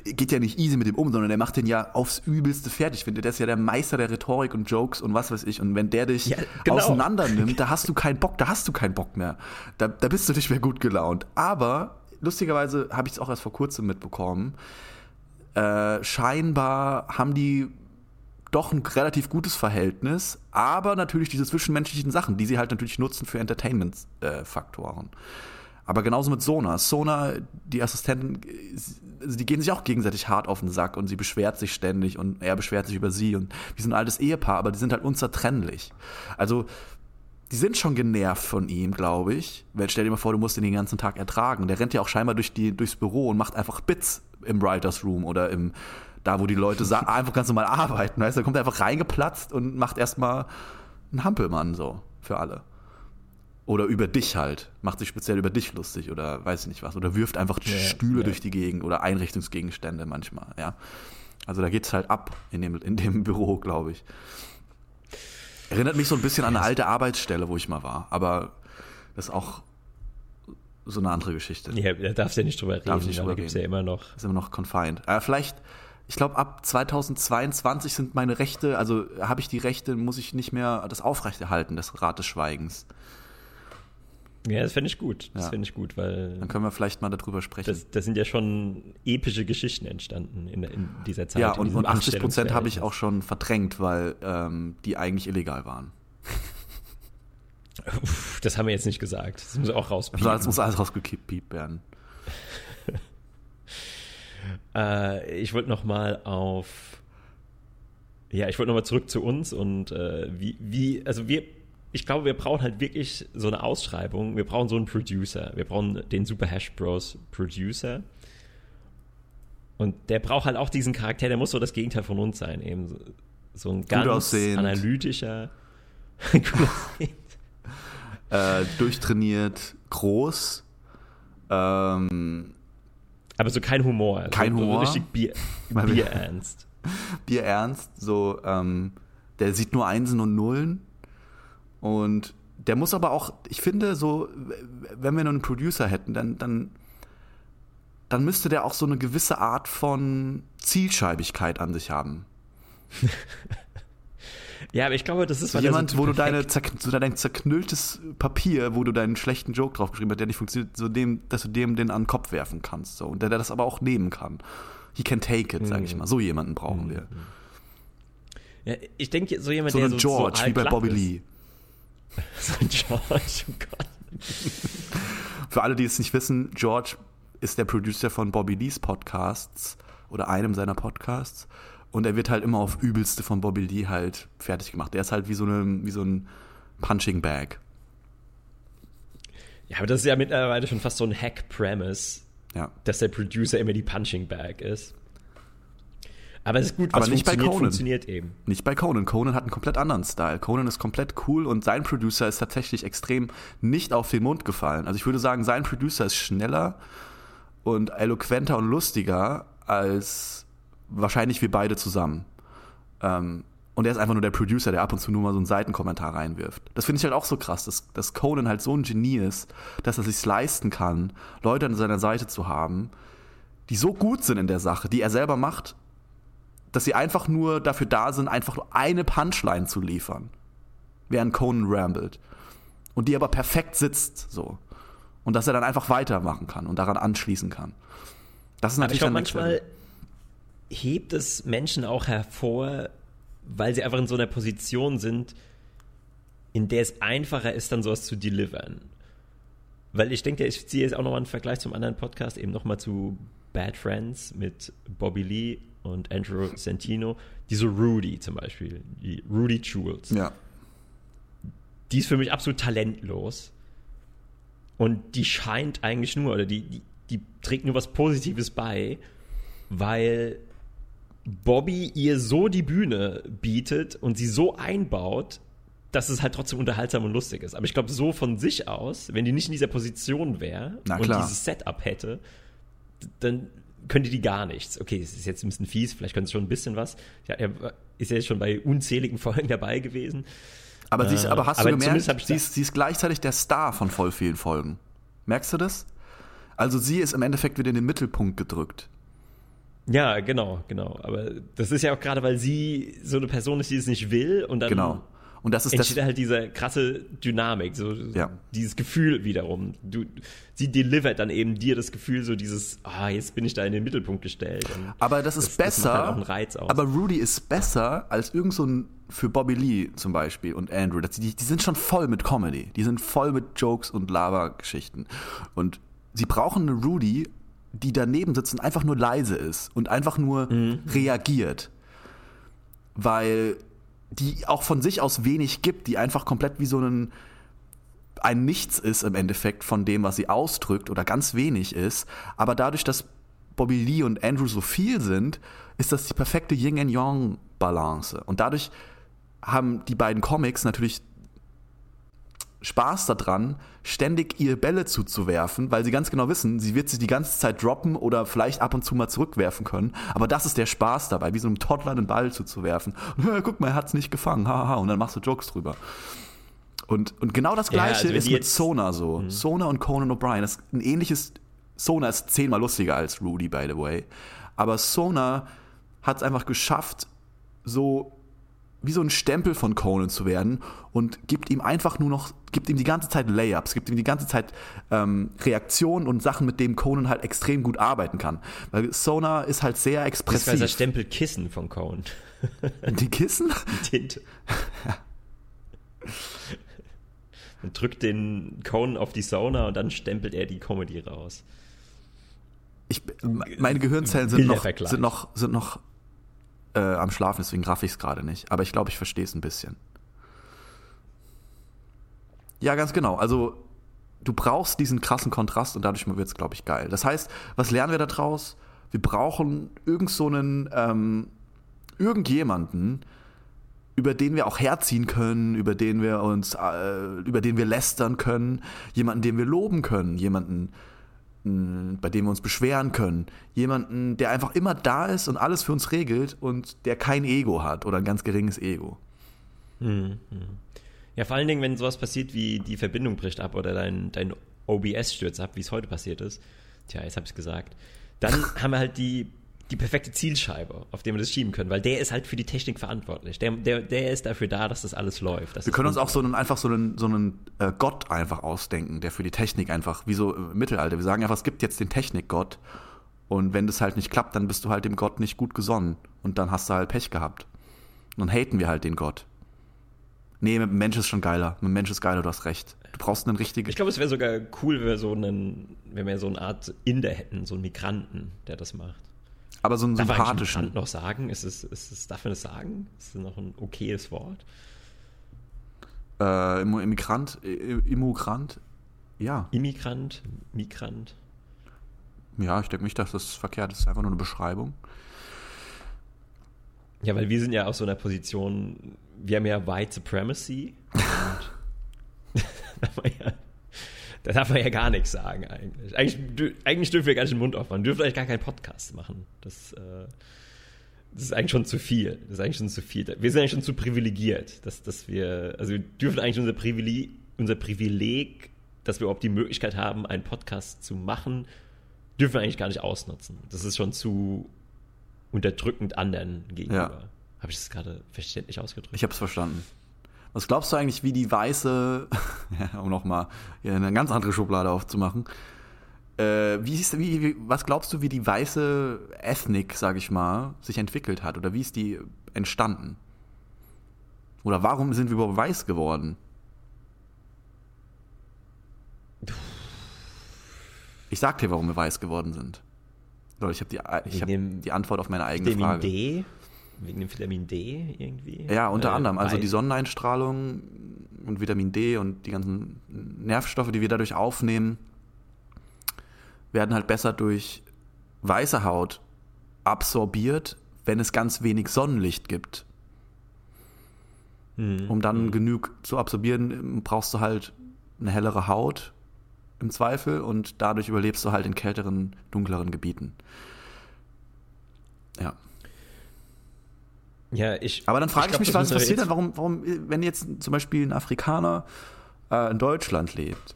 geht ja nicht easy mit dem um, sondern der macht den ja aufs Übelste fertig. Ich finde, der ist ja der Meister der Rhetorik und Jokes und was weiß ich. Und wenn der dich auseinander nimmt, da hast du keinen Bock mehr. Da bist du nicht mehr gut gelaunt. Aber lustigerweise habe ich es auch erst vor kurzem mitbekommen. Scheinbar haben die doch ein relativ gutes Verhältnis, aber natürlich diese zwischenmenschlichen Sachen, die sie halt natürlich nutzen für Entertainment-Faktoren. Aber genauso mit Sona. Sona, die Assistenten, die gehen sich auch gegenseitig hart auf den Sack und sie beschwert sich ständig und er beschwert sich über sie und die sind ein altes Ehepaar, aber die sind halt unzertrennlich. Also, die sind schon genervt von ihm, glaube ich. Weil, stell dir mal vor, du musst ihn den ganzen Tag ertragen. Der rennt ja auch scheinbar durchs Büro und macht einfach Bits im Writers Room oder da, wo die Leute einfach ganz normal arbeiten. Weißt? Da kommt er einfach reingeplatzt und macht erstmal einen Hampelmann so für alle. Oder über dich halt, macht sich speziell über dich lustig oder weiß ich nicht was. Oder wirft einfach Stühle durch die Gegend oder Einrichtungsgegenstände manchmal, ja. Also da geht's halt ab in dem Büro, glaube ich. Erinnert mich so ein bisschen an eine alte Arbeitsstelle, wo ich mal war. Aber das ist auch so eine andere Geschichte. Ja, da darfst du ja nicht drüber reden. Da gibt's ja immer noch. Ist immer noch confined. Aber vielleicht, ich glaube, ab 2022 sind meine Rechte, also habe ich die Rechte, muss ich nicht mehr das aufrechterhalten, das Rat des Schweigens. Ja, das fände ich gut. Das fände ich gut, weil... Dann können wir vielleicht mal darüber sprechen. Da sind ja schon epische Geschichten entstanden in dieser Zeit. Ja, und 80% habe ich auch schon verdrängt, weil die eigentlich illegal waren. Uff, das haben wir jetzt nicht gesagt. Das muss auch rauspiepen. Das muss alles rausgepiept werden. Ich wollte nochmal zurück zu uns und ich glaube, wir brauchen halt wirklich so eine Ausschreibung. Wir brauchen so einen Producer. Wir brauchen den Super Hash Bros Producer. Und der braucht halt auch diesen Charakter. Der muss so das Gegenteil von uns sein. Eben so ein ganz analytischer, durchtrainiert, groß. Aber so kein Humor. So richtig Bierernst. Bierernst. So, der sieht nur Einsen und Nullen. Und der muss aber auch, ich finde, so, wenn wir nur einen Producer hätten, dann dann müsste der auch so eine gewisse Art von Zielscheibigkeit an sich haben. Ja, aber ich glaube, das ist... Jemand, wo du dein zerknülltes Papier, wo du deinen schlechten Joke draufgeschrieben hast, der nicht funktioniert, so dem, dass du dem den an den Kopf werfen kannst. So. Und der das aber auch nehmen kann. He can take it, sag ich mal. So jemanden brauchen wir. Ja, ich denke, so jemand, so der so... So ein George, wie bei Bobby Lee. So ein George, oh Gott. Für alle, die es nicht wissen, George ist der Producer von Bobby Lees Podcasts oder einem seiner Podcasts. Und er wird halt immer auf Übelste von Bobby Lee halt fertig gemacht. Der ist halt wie so ein Punching Bag. Ja, aber das ist ja mittlerweile schon fast so ein Hack-Premise, dass der Producer immer die Punching Bag ist. Aber es ist gut, was aber nicht funktioniert, bei Conan. Funktioniert eben. Nicht bei Conan. Conan hat einen komplett anderen Style. Conan ist komplett cool und sein Producer ist tatsächlich extrem nicht auf den Mund gefallen. Also ich würde sagen, sein Producer ist schneller und eloquenter und lustiger als... wahrscheinlich wir beide zusammen. Und er ist einfach nur der Producer, der ab und zu nur mal so einen Seitenkommentar reinwirft. Das finde ich halt auch so krass, dass Conan halt so ein Genie ist, dass er sich's leisten kann, Leute an seiner Seite zu haben, die so gut sind in der Sache, die er selber macht, dass sie einfach nur dafür da sind, einfach nur eine Punchline zu liefern, während Conan rambelt. Und die aber perfekt sitzt, so. Und dass er dann einfach weitermachen kann und daran anschließen kann. Das ist natürlich dann manchmal... hebt es Menschen auch hervor, weil sie einfach in so einer Position sind, in der es einfacher ist, dann sowas zu delivern. Weil ich denke, ich ziehe jetzt auch nochmal einen Vergleich zum anderen Podcast, eben nochmal zu Bad Friends mit Bobby Lee und Andrew Santino, diese Rudy zum Beispiel, die Rudy Jules. Ja. Die ist für mich absolut talentlos und die scheint eigentlich nur, oder die trägt nur was Positives bei, weil Bobby ihr so die Bühne bietet und sie so einbaut, dass es halt trotzdem unterhaltsam und lustig ist. Aber ich glaube, so von sich aus, wenn die nicht in dieser Position wäre und dieses Setup hätte, dann könnte die gar nichts. Okay, es ist jetzt ein bisschen fies, vielleicht könnte es schon ein bisschen was. Ja, er ist ja jetzt schon bei unzähligen Folgen dabei gewesen. Aber, hast du gemerkt, sie ist gleichzeitig der Star von voll vielen Folgen. Merkst du das? Also sie ist im Endeffekt wieder in den Mittelpunkt gedrückt. Ja, genau. Aber das ist ja auch gerade, weil sie so eine Person ist, die es nicht will. Und dann und das ist entsteht halt diese krasse Dynamik, so dieses Gefühl wiederum. Sie delivert dann eben dir das Gefühl, so dieses, jetzt bin ich da in den Mittelpunkt gestellt. Und aber das ist besser. Das macht halt auch einen Reiz aus. Aber Rudy ist besser als irgend so ein, für Bobby Lee zum Beispiel und Andrew. Die sind schon voll mit Comedy. Die sind voll mit Jokes und Labergeschichten. Und sie brauchen eine Rudy, die daneben sitzt und einfach nur leise ist und einfach nur reagiert. Weil die auch von sich aus wenig gibt, die einfach komplett wie so ein Nichts ist im Endeffekt von dem, was sie ausdrückt oder ganz wenig ist. Aber dadurch, dass Bobby Lee und Andrew so viel sind, ist das die perfekte Yin-and-Yang-Balance. Und dadurch haben die beiden Comics natürlich Spaß daran, ständig ihr Bälle zuzuwerfen, weil sie ganz genau wissen, sie wird sie die ganze Zeit droppen oder vielleicht ab und zu mal zurückwerfen können, aber das ist der Spaß dabei, wie so einem Toddler einen Ball zuzuwerfen. Und, guck mal, er hat's nicht gefangen, haha, und dann machst du Jokes drüber. Und genau das Gleiche ist mit Sona so. Sona und Conan O'Brien, das ist ein ähnliches, Sona ist 10-mal lustiger als Rudy, by the way, aber Sona hat es einfach geschafft, so wie so ein Stempel von Conan zu werden und gibt ihm die ganze Zeit Layups, gibt ihm die ganze Zeit Reaktionen und Sachen, mit denen Conan halt extrem gut arbeiten kann. Weil Sona ist halt sehr expressiv. Das ist der Stempel Kissen von Conan. Die Kissen? Die Tinte. Ja. Man drückt den Conan auf die Sona und dann stempelt er die Comedy raus. Meine Gehirnzellen sind noch am Schlafen, deswegen raff ich es gerade nicht. Aber ich glaube, ich verstehe es ein bisschen. Ja, ganz genau. Also du brauchst diesen krassen Kontrast und dadurch wird es, glaube ich, geil. Das heißt, was lernen wir da draus? Wir brauchen irgendjemanden, über den wir auch herziehen können, über den wir lästern können, jemanden, den wir loben können, jemanden, bei dem wir uns beschweren können, jemanden, der einfach immer da ist und alles für uns regelt und der kein Ego hat oder ein ganz geringes Ego. Mhm. Ja, vor allen Dingen, wenn sowas passiert wie die Verbindung bricht ab oder dein OBS stürzt ab, wie es heute passiert ist. Tja, jetzt habe ich es gesagt. dann haben wir halt die perfekte Zielscheibe, auf der wir das schieben können, weil der ist halt für die Technik verantwortlich. Der ist dafür da, dass das alles läuft. Das wir können uns auch so einen Gott einfach ausdenken, der für die Technik einfach, wie so im Mittelalter, wir sagen einfach, es gibt jetzt den Technikgott und wenn das halt nicht klappt, dann bist du halt dem Gott nicht gut gesonnen und dann hast du halt Pech gehabt. Und dann haten wir halt den Gott. Nee, mit dem Mensch ist schon geiler. Mit dem Mensch ist geiler, du hast recht. Du brauchst einen richtigen... Ich glaube, es wäre sogar cool, wenn wir so eine Art Inder hätten, so einen Migranten, der das macht. Aber so einen darf sympathischen... Darf noch sagen? Darf man das sagen? Ist das noch ein okayes Wort? Immigrant? Ja. Immigrant? Migrant? Ja, ich denke nicht, dass das verkehrt ist. Einfach nur eine Beschreibung. Ja, weil wir sind ja aus so einer Position... Wir haben ja White Supremacy. Und da darf man ja gar nichts sagen eigentlich. Eigentlich dürfen wir gar nicht den Mund aufmachen. Dürfen eigentlich gar keinen Podcast machen. Das ist eigentlich schon zu viel. Wir sind eigentlich schon zu privilegiert, wir dürfen eigentlich unser Privileg, dass wir überhaupt die Möglichkeit haben, einen Podcast zu machen, dürfen wir eigentlich gar nicht ausnutzen. Das ist schon zu unterdrückend anderen gegenüber. Ja. Habe ich das gerade verständlich ausgedrückt? Ich habe es verstanden. Was glaubst du eigentlich, wie die weiße, um nochmal eine ganz andere Schublade aufzumachen, was glaubst du, wie die weiße Ethnik, sage ich mal, sich entwickelt hat? Oder wie ist die entstanden? Oder warum sind wir überhaupt weiß geworden? Ich sag dir, warum wir weiß geworden sind. Leute, ich hab die Antwort auf meine eigene Frage. D? Wegen dem Vitamin D irgendwie? Ja, unter anderem. Also die Sonneneinstrahlung und Vitamin D und die ganzen Nährstoffe, die wir dadurch aufnehmen, werden halt besser durch weiße Haut absorbiert, wenn es ganz wenig Sonnenlicht gibt. Um dann genug zu absorbieren, brauchst du halt eine hellere Haut im Zweifel und dadurch überlebst du halt in kälteren, dunkleren Gebieten. Ja. Ja, aber dann frage ich mich, was passiert dann, warum, wenn jetzt zum Beispiel ein Afrikaner in Deutschland lebt,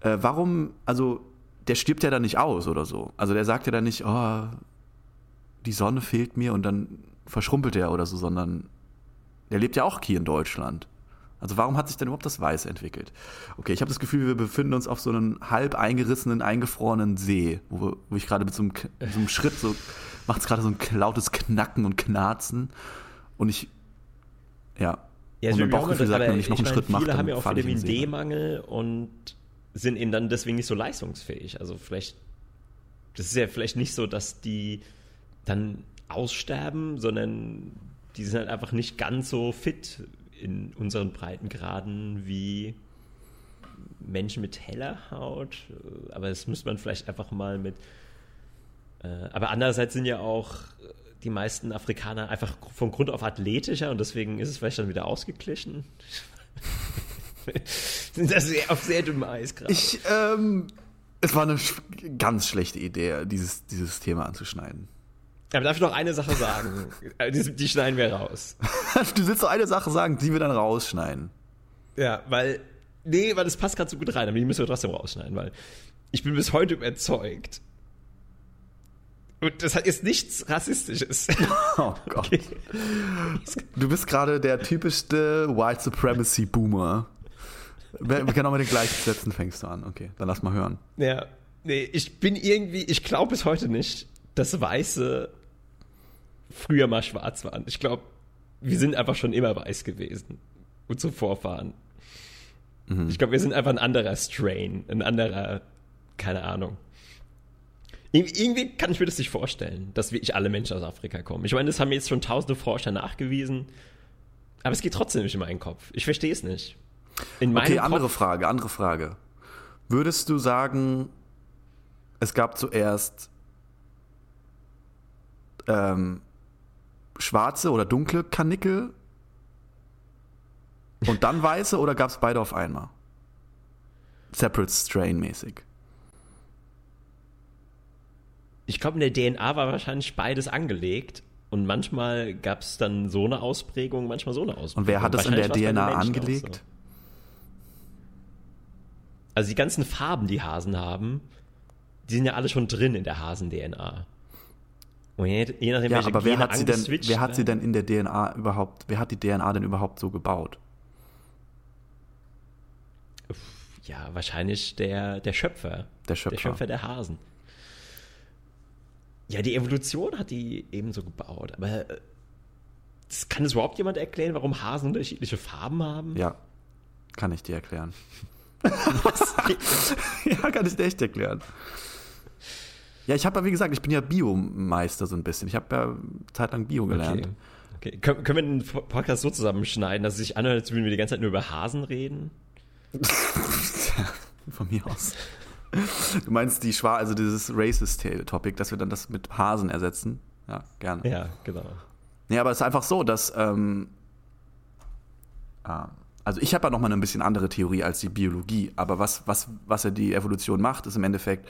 warum, also der stirbt ja dann nicht aus oder so. Also der sagt ja dann nicht, oh, die Sonne fehlt mir und dann verschrumpelt er oder so, sondern der lebt ja auch hier in Deutschland. Also warum hat sich denn überhaupt das Weiß entwickelt? Okay, ich habe das Gefühl, wir befinden uns auf so einem halb eingerissenen, eingefrorenen See, wo ich gerade mit so einem Schritt so... Macht es gerade so ein lautes Knacken und Knarzen. Und ich, ja. Ja und mein Bauchgefühl sagt mir, wenn ich noch einen Schritt mache, dann falle ich in den See. Viele haben ja auch Vitamin D-Mangel und sind eben dann deswegen nicht so leistungsfähig. Also vielleicht, das ist ja vielleicht nicht so, dass die dann aussterben, sondern die sind halt einfach nicht ganz so fit in unseren Breitengraden wie Menschen mit heller Haut. Aber das müsste man vielleicht einfach mal mit... Aber andererseits sind ja auch die meisten Afrikaner einfach von Grund auf athletischer und deswegen ist es vielleicht dann wieder ausgeglichen. Sind das auf sehr dünnem Eis gerade. Es war eine ganz schlechte Idee, dieses Thema anzuschneiden. Aber darf ich noch eine Sache sagen? Die schneiden wir raus. Du willst doch eine Sache sagen, die wir dann rausschneiden. Ja, weil das passt gerade so gut rein, aber die müssen wir trotzdem rausschneiden, weil ich bin bis heute überzeugt, und das ist nichts Rassistisches. Oh Gott. Okay. Du bist gerade der typischste White Supremacy Boomer. Wir können auch mit den gleichen Sätzen fängst du an. Okay, dann lass mal hören. Ja, nee, ich glaube bis heute nicht, dass Weiße früher mal schwarz waren. Ich glaube, wir sind einfach schon immer weiß gewesen. Unsere Vorfahren. Mhm. Ich glaube, wir sind einfach ein anderer Strain, keine Ahnung. Irgendwie kann ich mir das nicht vorstellen, dass wirklich alle Menschen aus Afrika kommen. Ich meine, das haben jetzt schon tausende Forscher nachgewiesen, aber es geht trotzdem nicht in meinen Kopf. Ich verstehe es nicht. Okay, andere Frage. Würdest du sagen, es gab zuerst schwarze oder dunkle Karnickel und dann weiße oder gab es beide auf einmal? Separate Strain mäßig. Ich glaube, in der DNA war wahrscheinlich beides angelegt und manchmal gab es dann so eine Ausprägung, manchmal so eine Ausprägung. Und wer hat es in der DNA angelegt? Also die ganzen Farben, die Hasen haben, die sind ja alle schon drin in der Hasen-DNA. Und je nachdem, ja, welche aber Gene angeswitcht, wer hat sie denn in der DNA überhaupt, wer hat die DNA denn überhaupt so gebaut? Ja, wahrscheinlich der Schöpfer. Der Schöpfer der Hasen. Ja, die Evolution hat die eben so gebaut. Aber kann das überhaupt jemand erklären, warum Hasen unterschiedliche Farben haben? Ja, kann ich dir erklären. Ja, kann ich dir echt erklären. Ja, ich habe ja, wie gesagt, ich bin ja Biomeister so ein bisschen. Ich habe ja zeitlang Bio gelernt. Okay. Können wir den Podcast so zusammenschneiden, dass es sich anhört, als würden wir die ganze Zeit nur über Hasen reden? Von mir aus. Du meinst also dieses Racist-Topic, dass wir dann das mit Hasen ersetzen? Ja, gerne. Ja, genau. Nee, aber es ist einfach so, dass also ich habe ja nochmal eine ein bisschen andere Theorie als die Biologie, aber was ja die Evolution macht, ist im Endeffekt,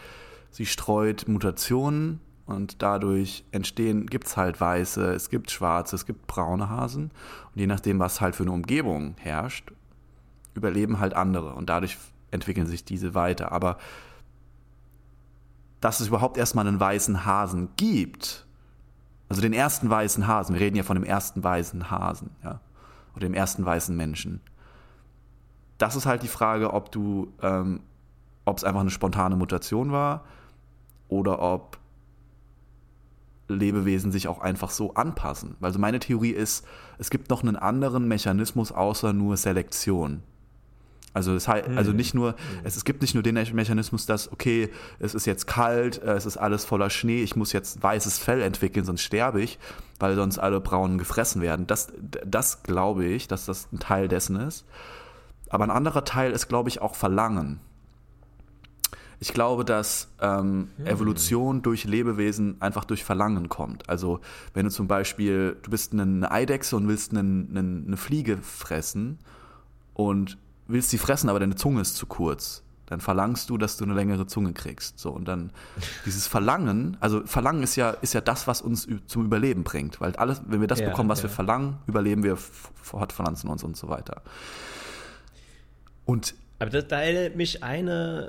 sie streut Mutationen und dadurch gibt es halt weiße, es gibt schwarze, es gibt braune Hasen und je nachdem, was halt für eine Umgebung herrscht, überleben halt andere und dadurch entwickeln sich diese weiter. Aber dass es überhaupt erstmal einen weißen Hasen gibt, also den ersten weißen Hasen, wir reden ja von dem ersten weißen Hasen, ja, oder dem ersten weißen Menschen, das ist halt die Frage, ob es einfach eine spontane Mutation war oder ob Lebewesen sich auch einfach so anpassen. Also meine Theorie ist, es gibt noch einen anderen Mechanismus außer nur Selektion. Also nicht nur, es gibt nicht nur den Mechanismus, dass, okay, es ist jetzt kalt, es ist alles voller Schnee, ich muss jetzt weißes Fell entwickeln, sonst sterbe ich, weil sonst alle Braunen gefressen werden. Das glaube ich, dass das ein Teil dessen ist. Aber ein anderer Teil ist, glaube ich, auch Verlangen. Ich glaube, dass Evolution durch Lebewesen einfach durch Verlangen kommt. Also wenn du zum Beispiel, du bist eine Eidechse und willst eine Fliege fressen und willst sie fressen, aber deine Zunge ist zu kurz, dann verlangst du, dass du eine längere Zunge kriegst. So, und dann dieses Verlangen, also Verlangen ist ja das, was uns zum Überleben bringt. Weil alles, wenn wir das bekommen, was wir verlangen, überleben wir, fortpflanzen uns und so weiter. Aber das erinnert mich an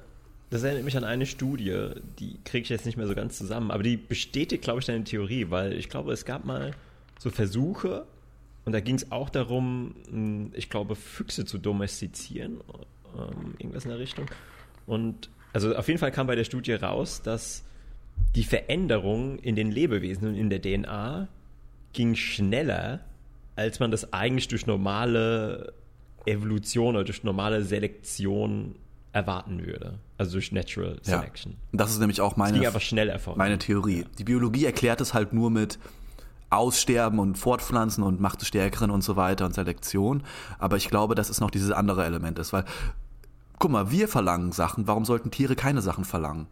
eine Studie, die kriege ich jetzt nicht mehr so ganz zusammen, aber die bestätigt, glaube ich, deine Theorie, weil ich glaube, es gab mal so Versuche und da ging es auch darum, ich glaube, Füchse zu domestizieren, irgendwas in der Richtung. Und also auf jeden Fall kam bei der Studie raus, dass die Veränderung in den Lebewesen und in der DNA ging schneller, als man das eigentlich durch normale Evolution oder durch normale Selektion erwarten würde. Also durch Natural Selection. Ja, das ist nämlich auch meine Theorie. Die Biologie erklärt es halt nur mit Aussterben und Fortpflanzen und Macht des Stärkeren und so weiter und Selektion. Aber ich glaube, dass es noch dieses andere Element ist. Weil, guck mal, wir verlangen Sachen. Warum sollten Tiere keine Sachen verlangen?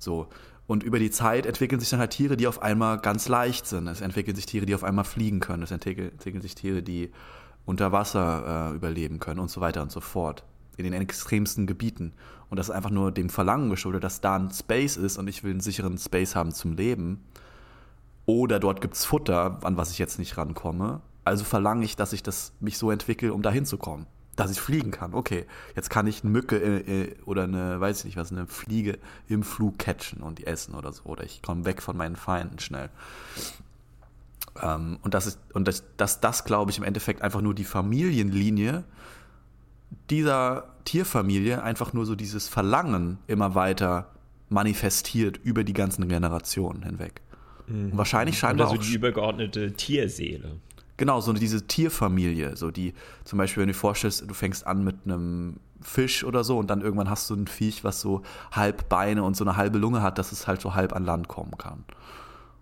So. Und über die Zeit entwickeln sich dann halt Tiere, die auf einmal ganz leicht sind. Es entwickeln sich Tiere, die auf einmal fliegen können. Es entwickeln sich Tiere, die unter Wasser überleben können und so weiter und so fort. In den extremsten Gebieten. Und das ist einfach nur dem Verlangen geschuldet, dass da ein Space ist und ich will einen sicheren Space haben zum Leben. Oder dort gibt es Futter, an was ich jetzt nicht rankomme. Also verlange ich, dass ich mich so entwickle, um da hinzukommen. Dass ich fliegen kann. Okay, jetzt kann ich eine Mücke oder eine Fliege im Flug catchen und die essen oder so. Oder ich komme weg von meinen Feinden schnell. Und das glaube ich, im Endeffekt einfach nur die Familienlinie dieser Tierfamilie einfach nur so dieses Verlangen immer weiter manifestiert über die ganzen Generationen hinweg. Mhm. Und wahrscheinlich scheinbar auch die übergeordnete Tierseele. Genau, so diese Tierfamilie, so die zum Beispiel, wenn du dir vorstellst, du fängst an mit einem Fisch oder so und dann irgendwann hast du ein Viech, was so halb Beine und so eine halbe Lunge hat, dass es halt so halb an Land kommen kann.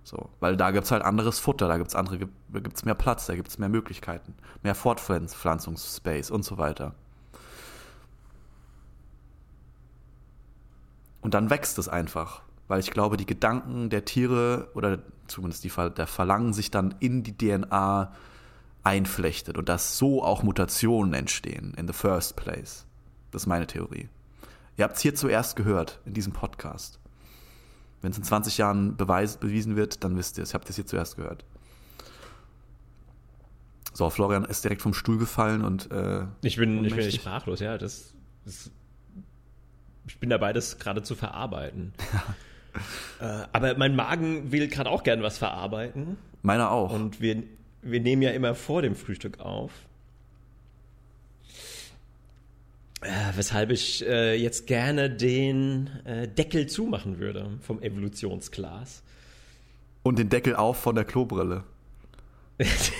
So, weil da gibt es halt anderes Futter, da gibt es mehr Platz, da gibt es mehr Möglichkeiten, mehr Fortpflanzungsspace und so weiter. Und dann wächst es einfach, weil ich glaube, die Gedanken der Tiere oder zumindest der Verlangen sich dann in die DNA einflechtet und dass so auch Mutationen entstehen in the first place. Das ist meine Theorie. Ihr habt es hier zuerst gehört in diesem Podcast. Wenn es in 20 Jahren bewiesen wird, dann wisst ihr es. Ihr habt es hier zuerst gehört. So, Florian ist direkt vom Stuhl gefallen und ich bin sprachlos, ja, das ist. Ich bin dabei, das gerade zu verarbeiten. Aber mein Magen will gerade auch gern was verarbeiten. Meiner auch. Und wir nehmen ja immer vor dem Frühstück auf. Weshalb ich jetzt gerne den Deckel zumachen würde vom Evolutionsglas. Und den Deckel auf von der Klobrille. Ich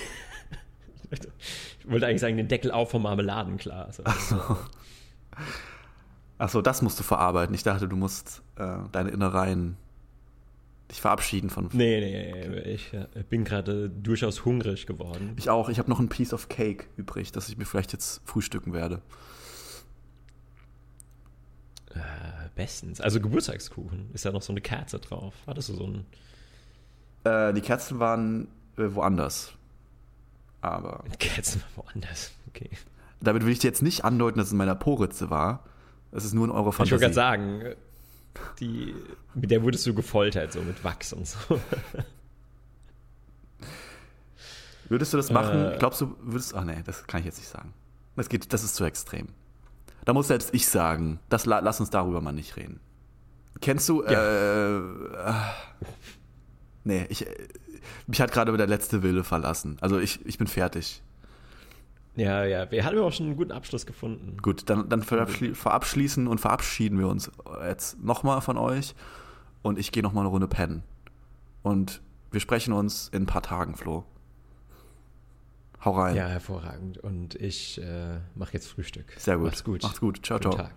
wollte eigentlich sagen, den Deckel auf vom Marmeladenglas. Achso, das musst du verarbeiten. Ich dachte, du musst deine Innereien dich verabschieden von... Nee, ich bin gerade durchaus hungrig geworden. Ich auch. Ich habe noch ein Piece of Cake übrig, das ich mir vielleicht jetzt frühstücken werde. Bestens. Also Geburtstagskuchen. Ist da noch so eine Kerze drauf? Hattest du so einen... die Kerzen waren woanders. Aber... Die Kerzen waren woanders, okay. Damit will ich dir jetzt nicht andeuten, dass es in meiner Po-Ritze war. Das ist nur in eurer Fantasie. Ich wollte gerade sagen, mit der wurdest du gefoltert, so mit Wachs und so. Würdest du das machen? Glaubst du, würdest... Ach nee, das kann ich jetzt nicht sagen. Das ist zu extrem. Da muss selbst ich sagen, lass uns darüber mal nicht reden. Kennst du, nee, mich hat gerade der letzte Wille verlassen. Also ich bin fertig. Ja, wir haben ja auch schon einen guten Abschluss gefunden. Gut, dann verabschieden wir uns jetzt nochmal von euch und ich gehe nochmal eine Runde pennen. Und wir sprechen uns in ein paar Tagen, Flo. Hau rein. Ja, hervorragend. Und ich mache jetzt Frühstück. Sehr gut. Macht's gut. Ciao, ciao. Guten Tag.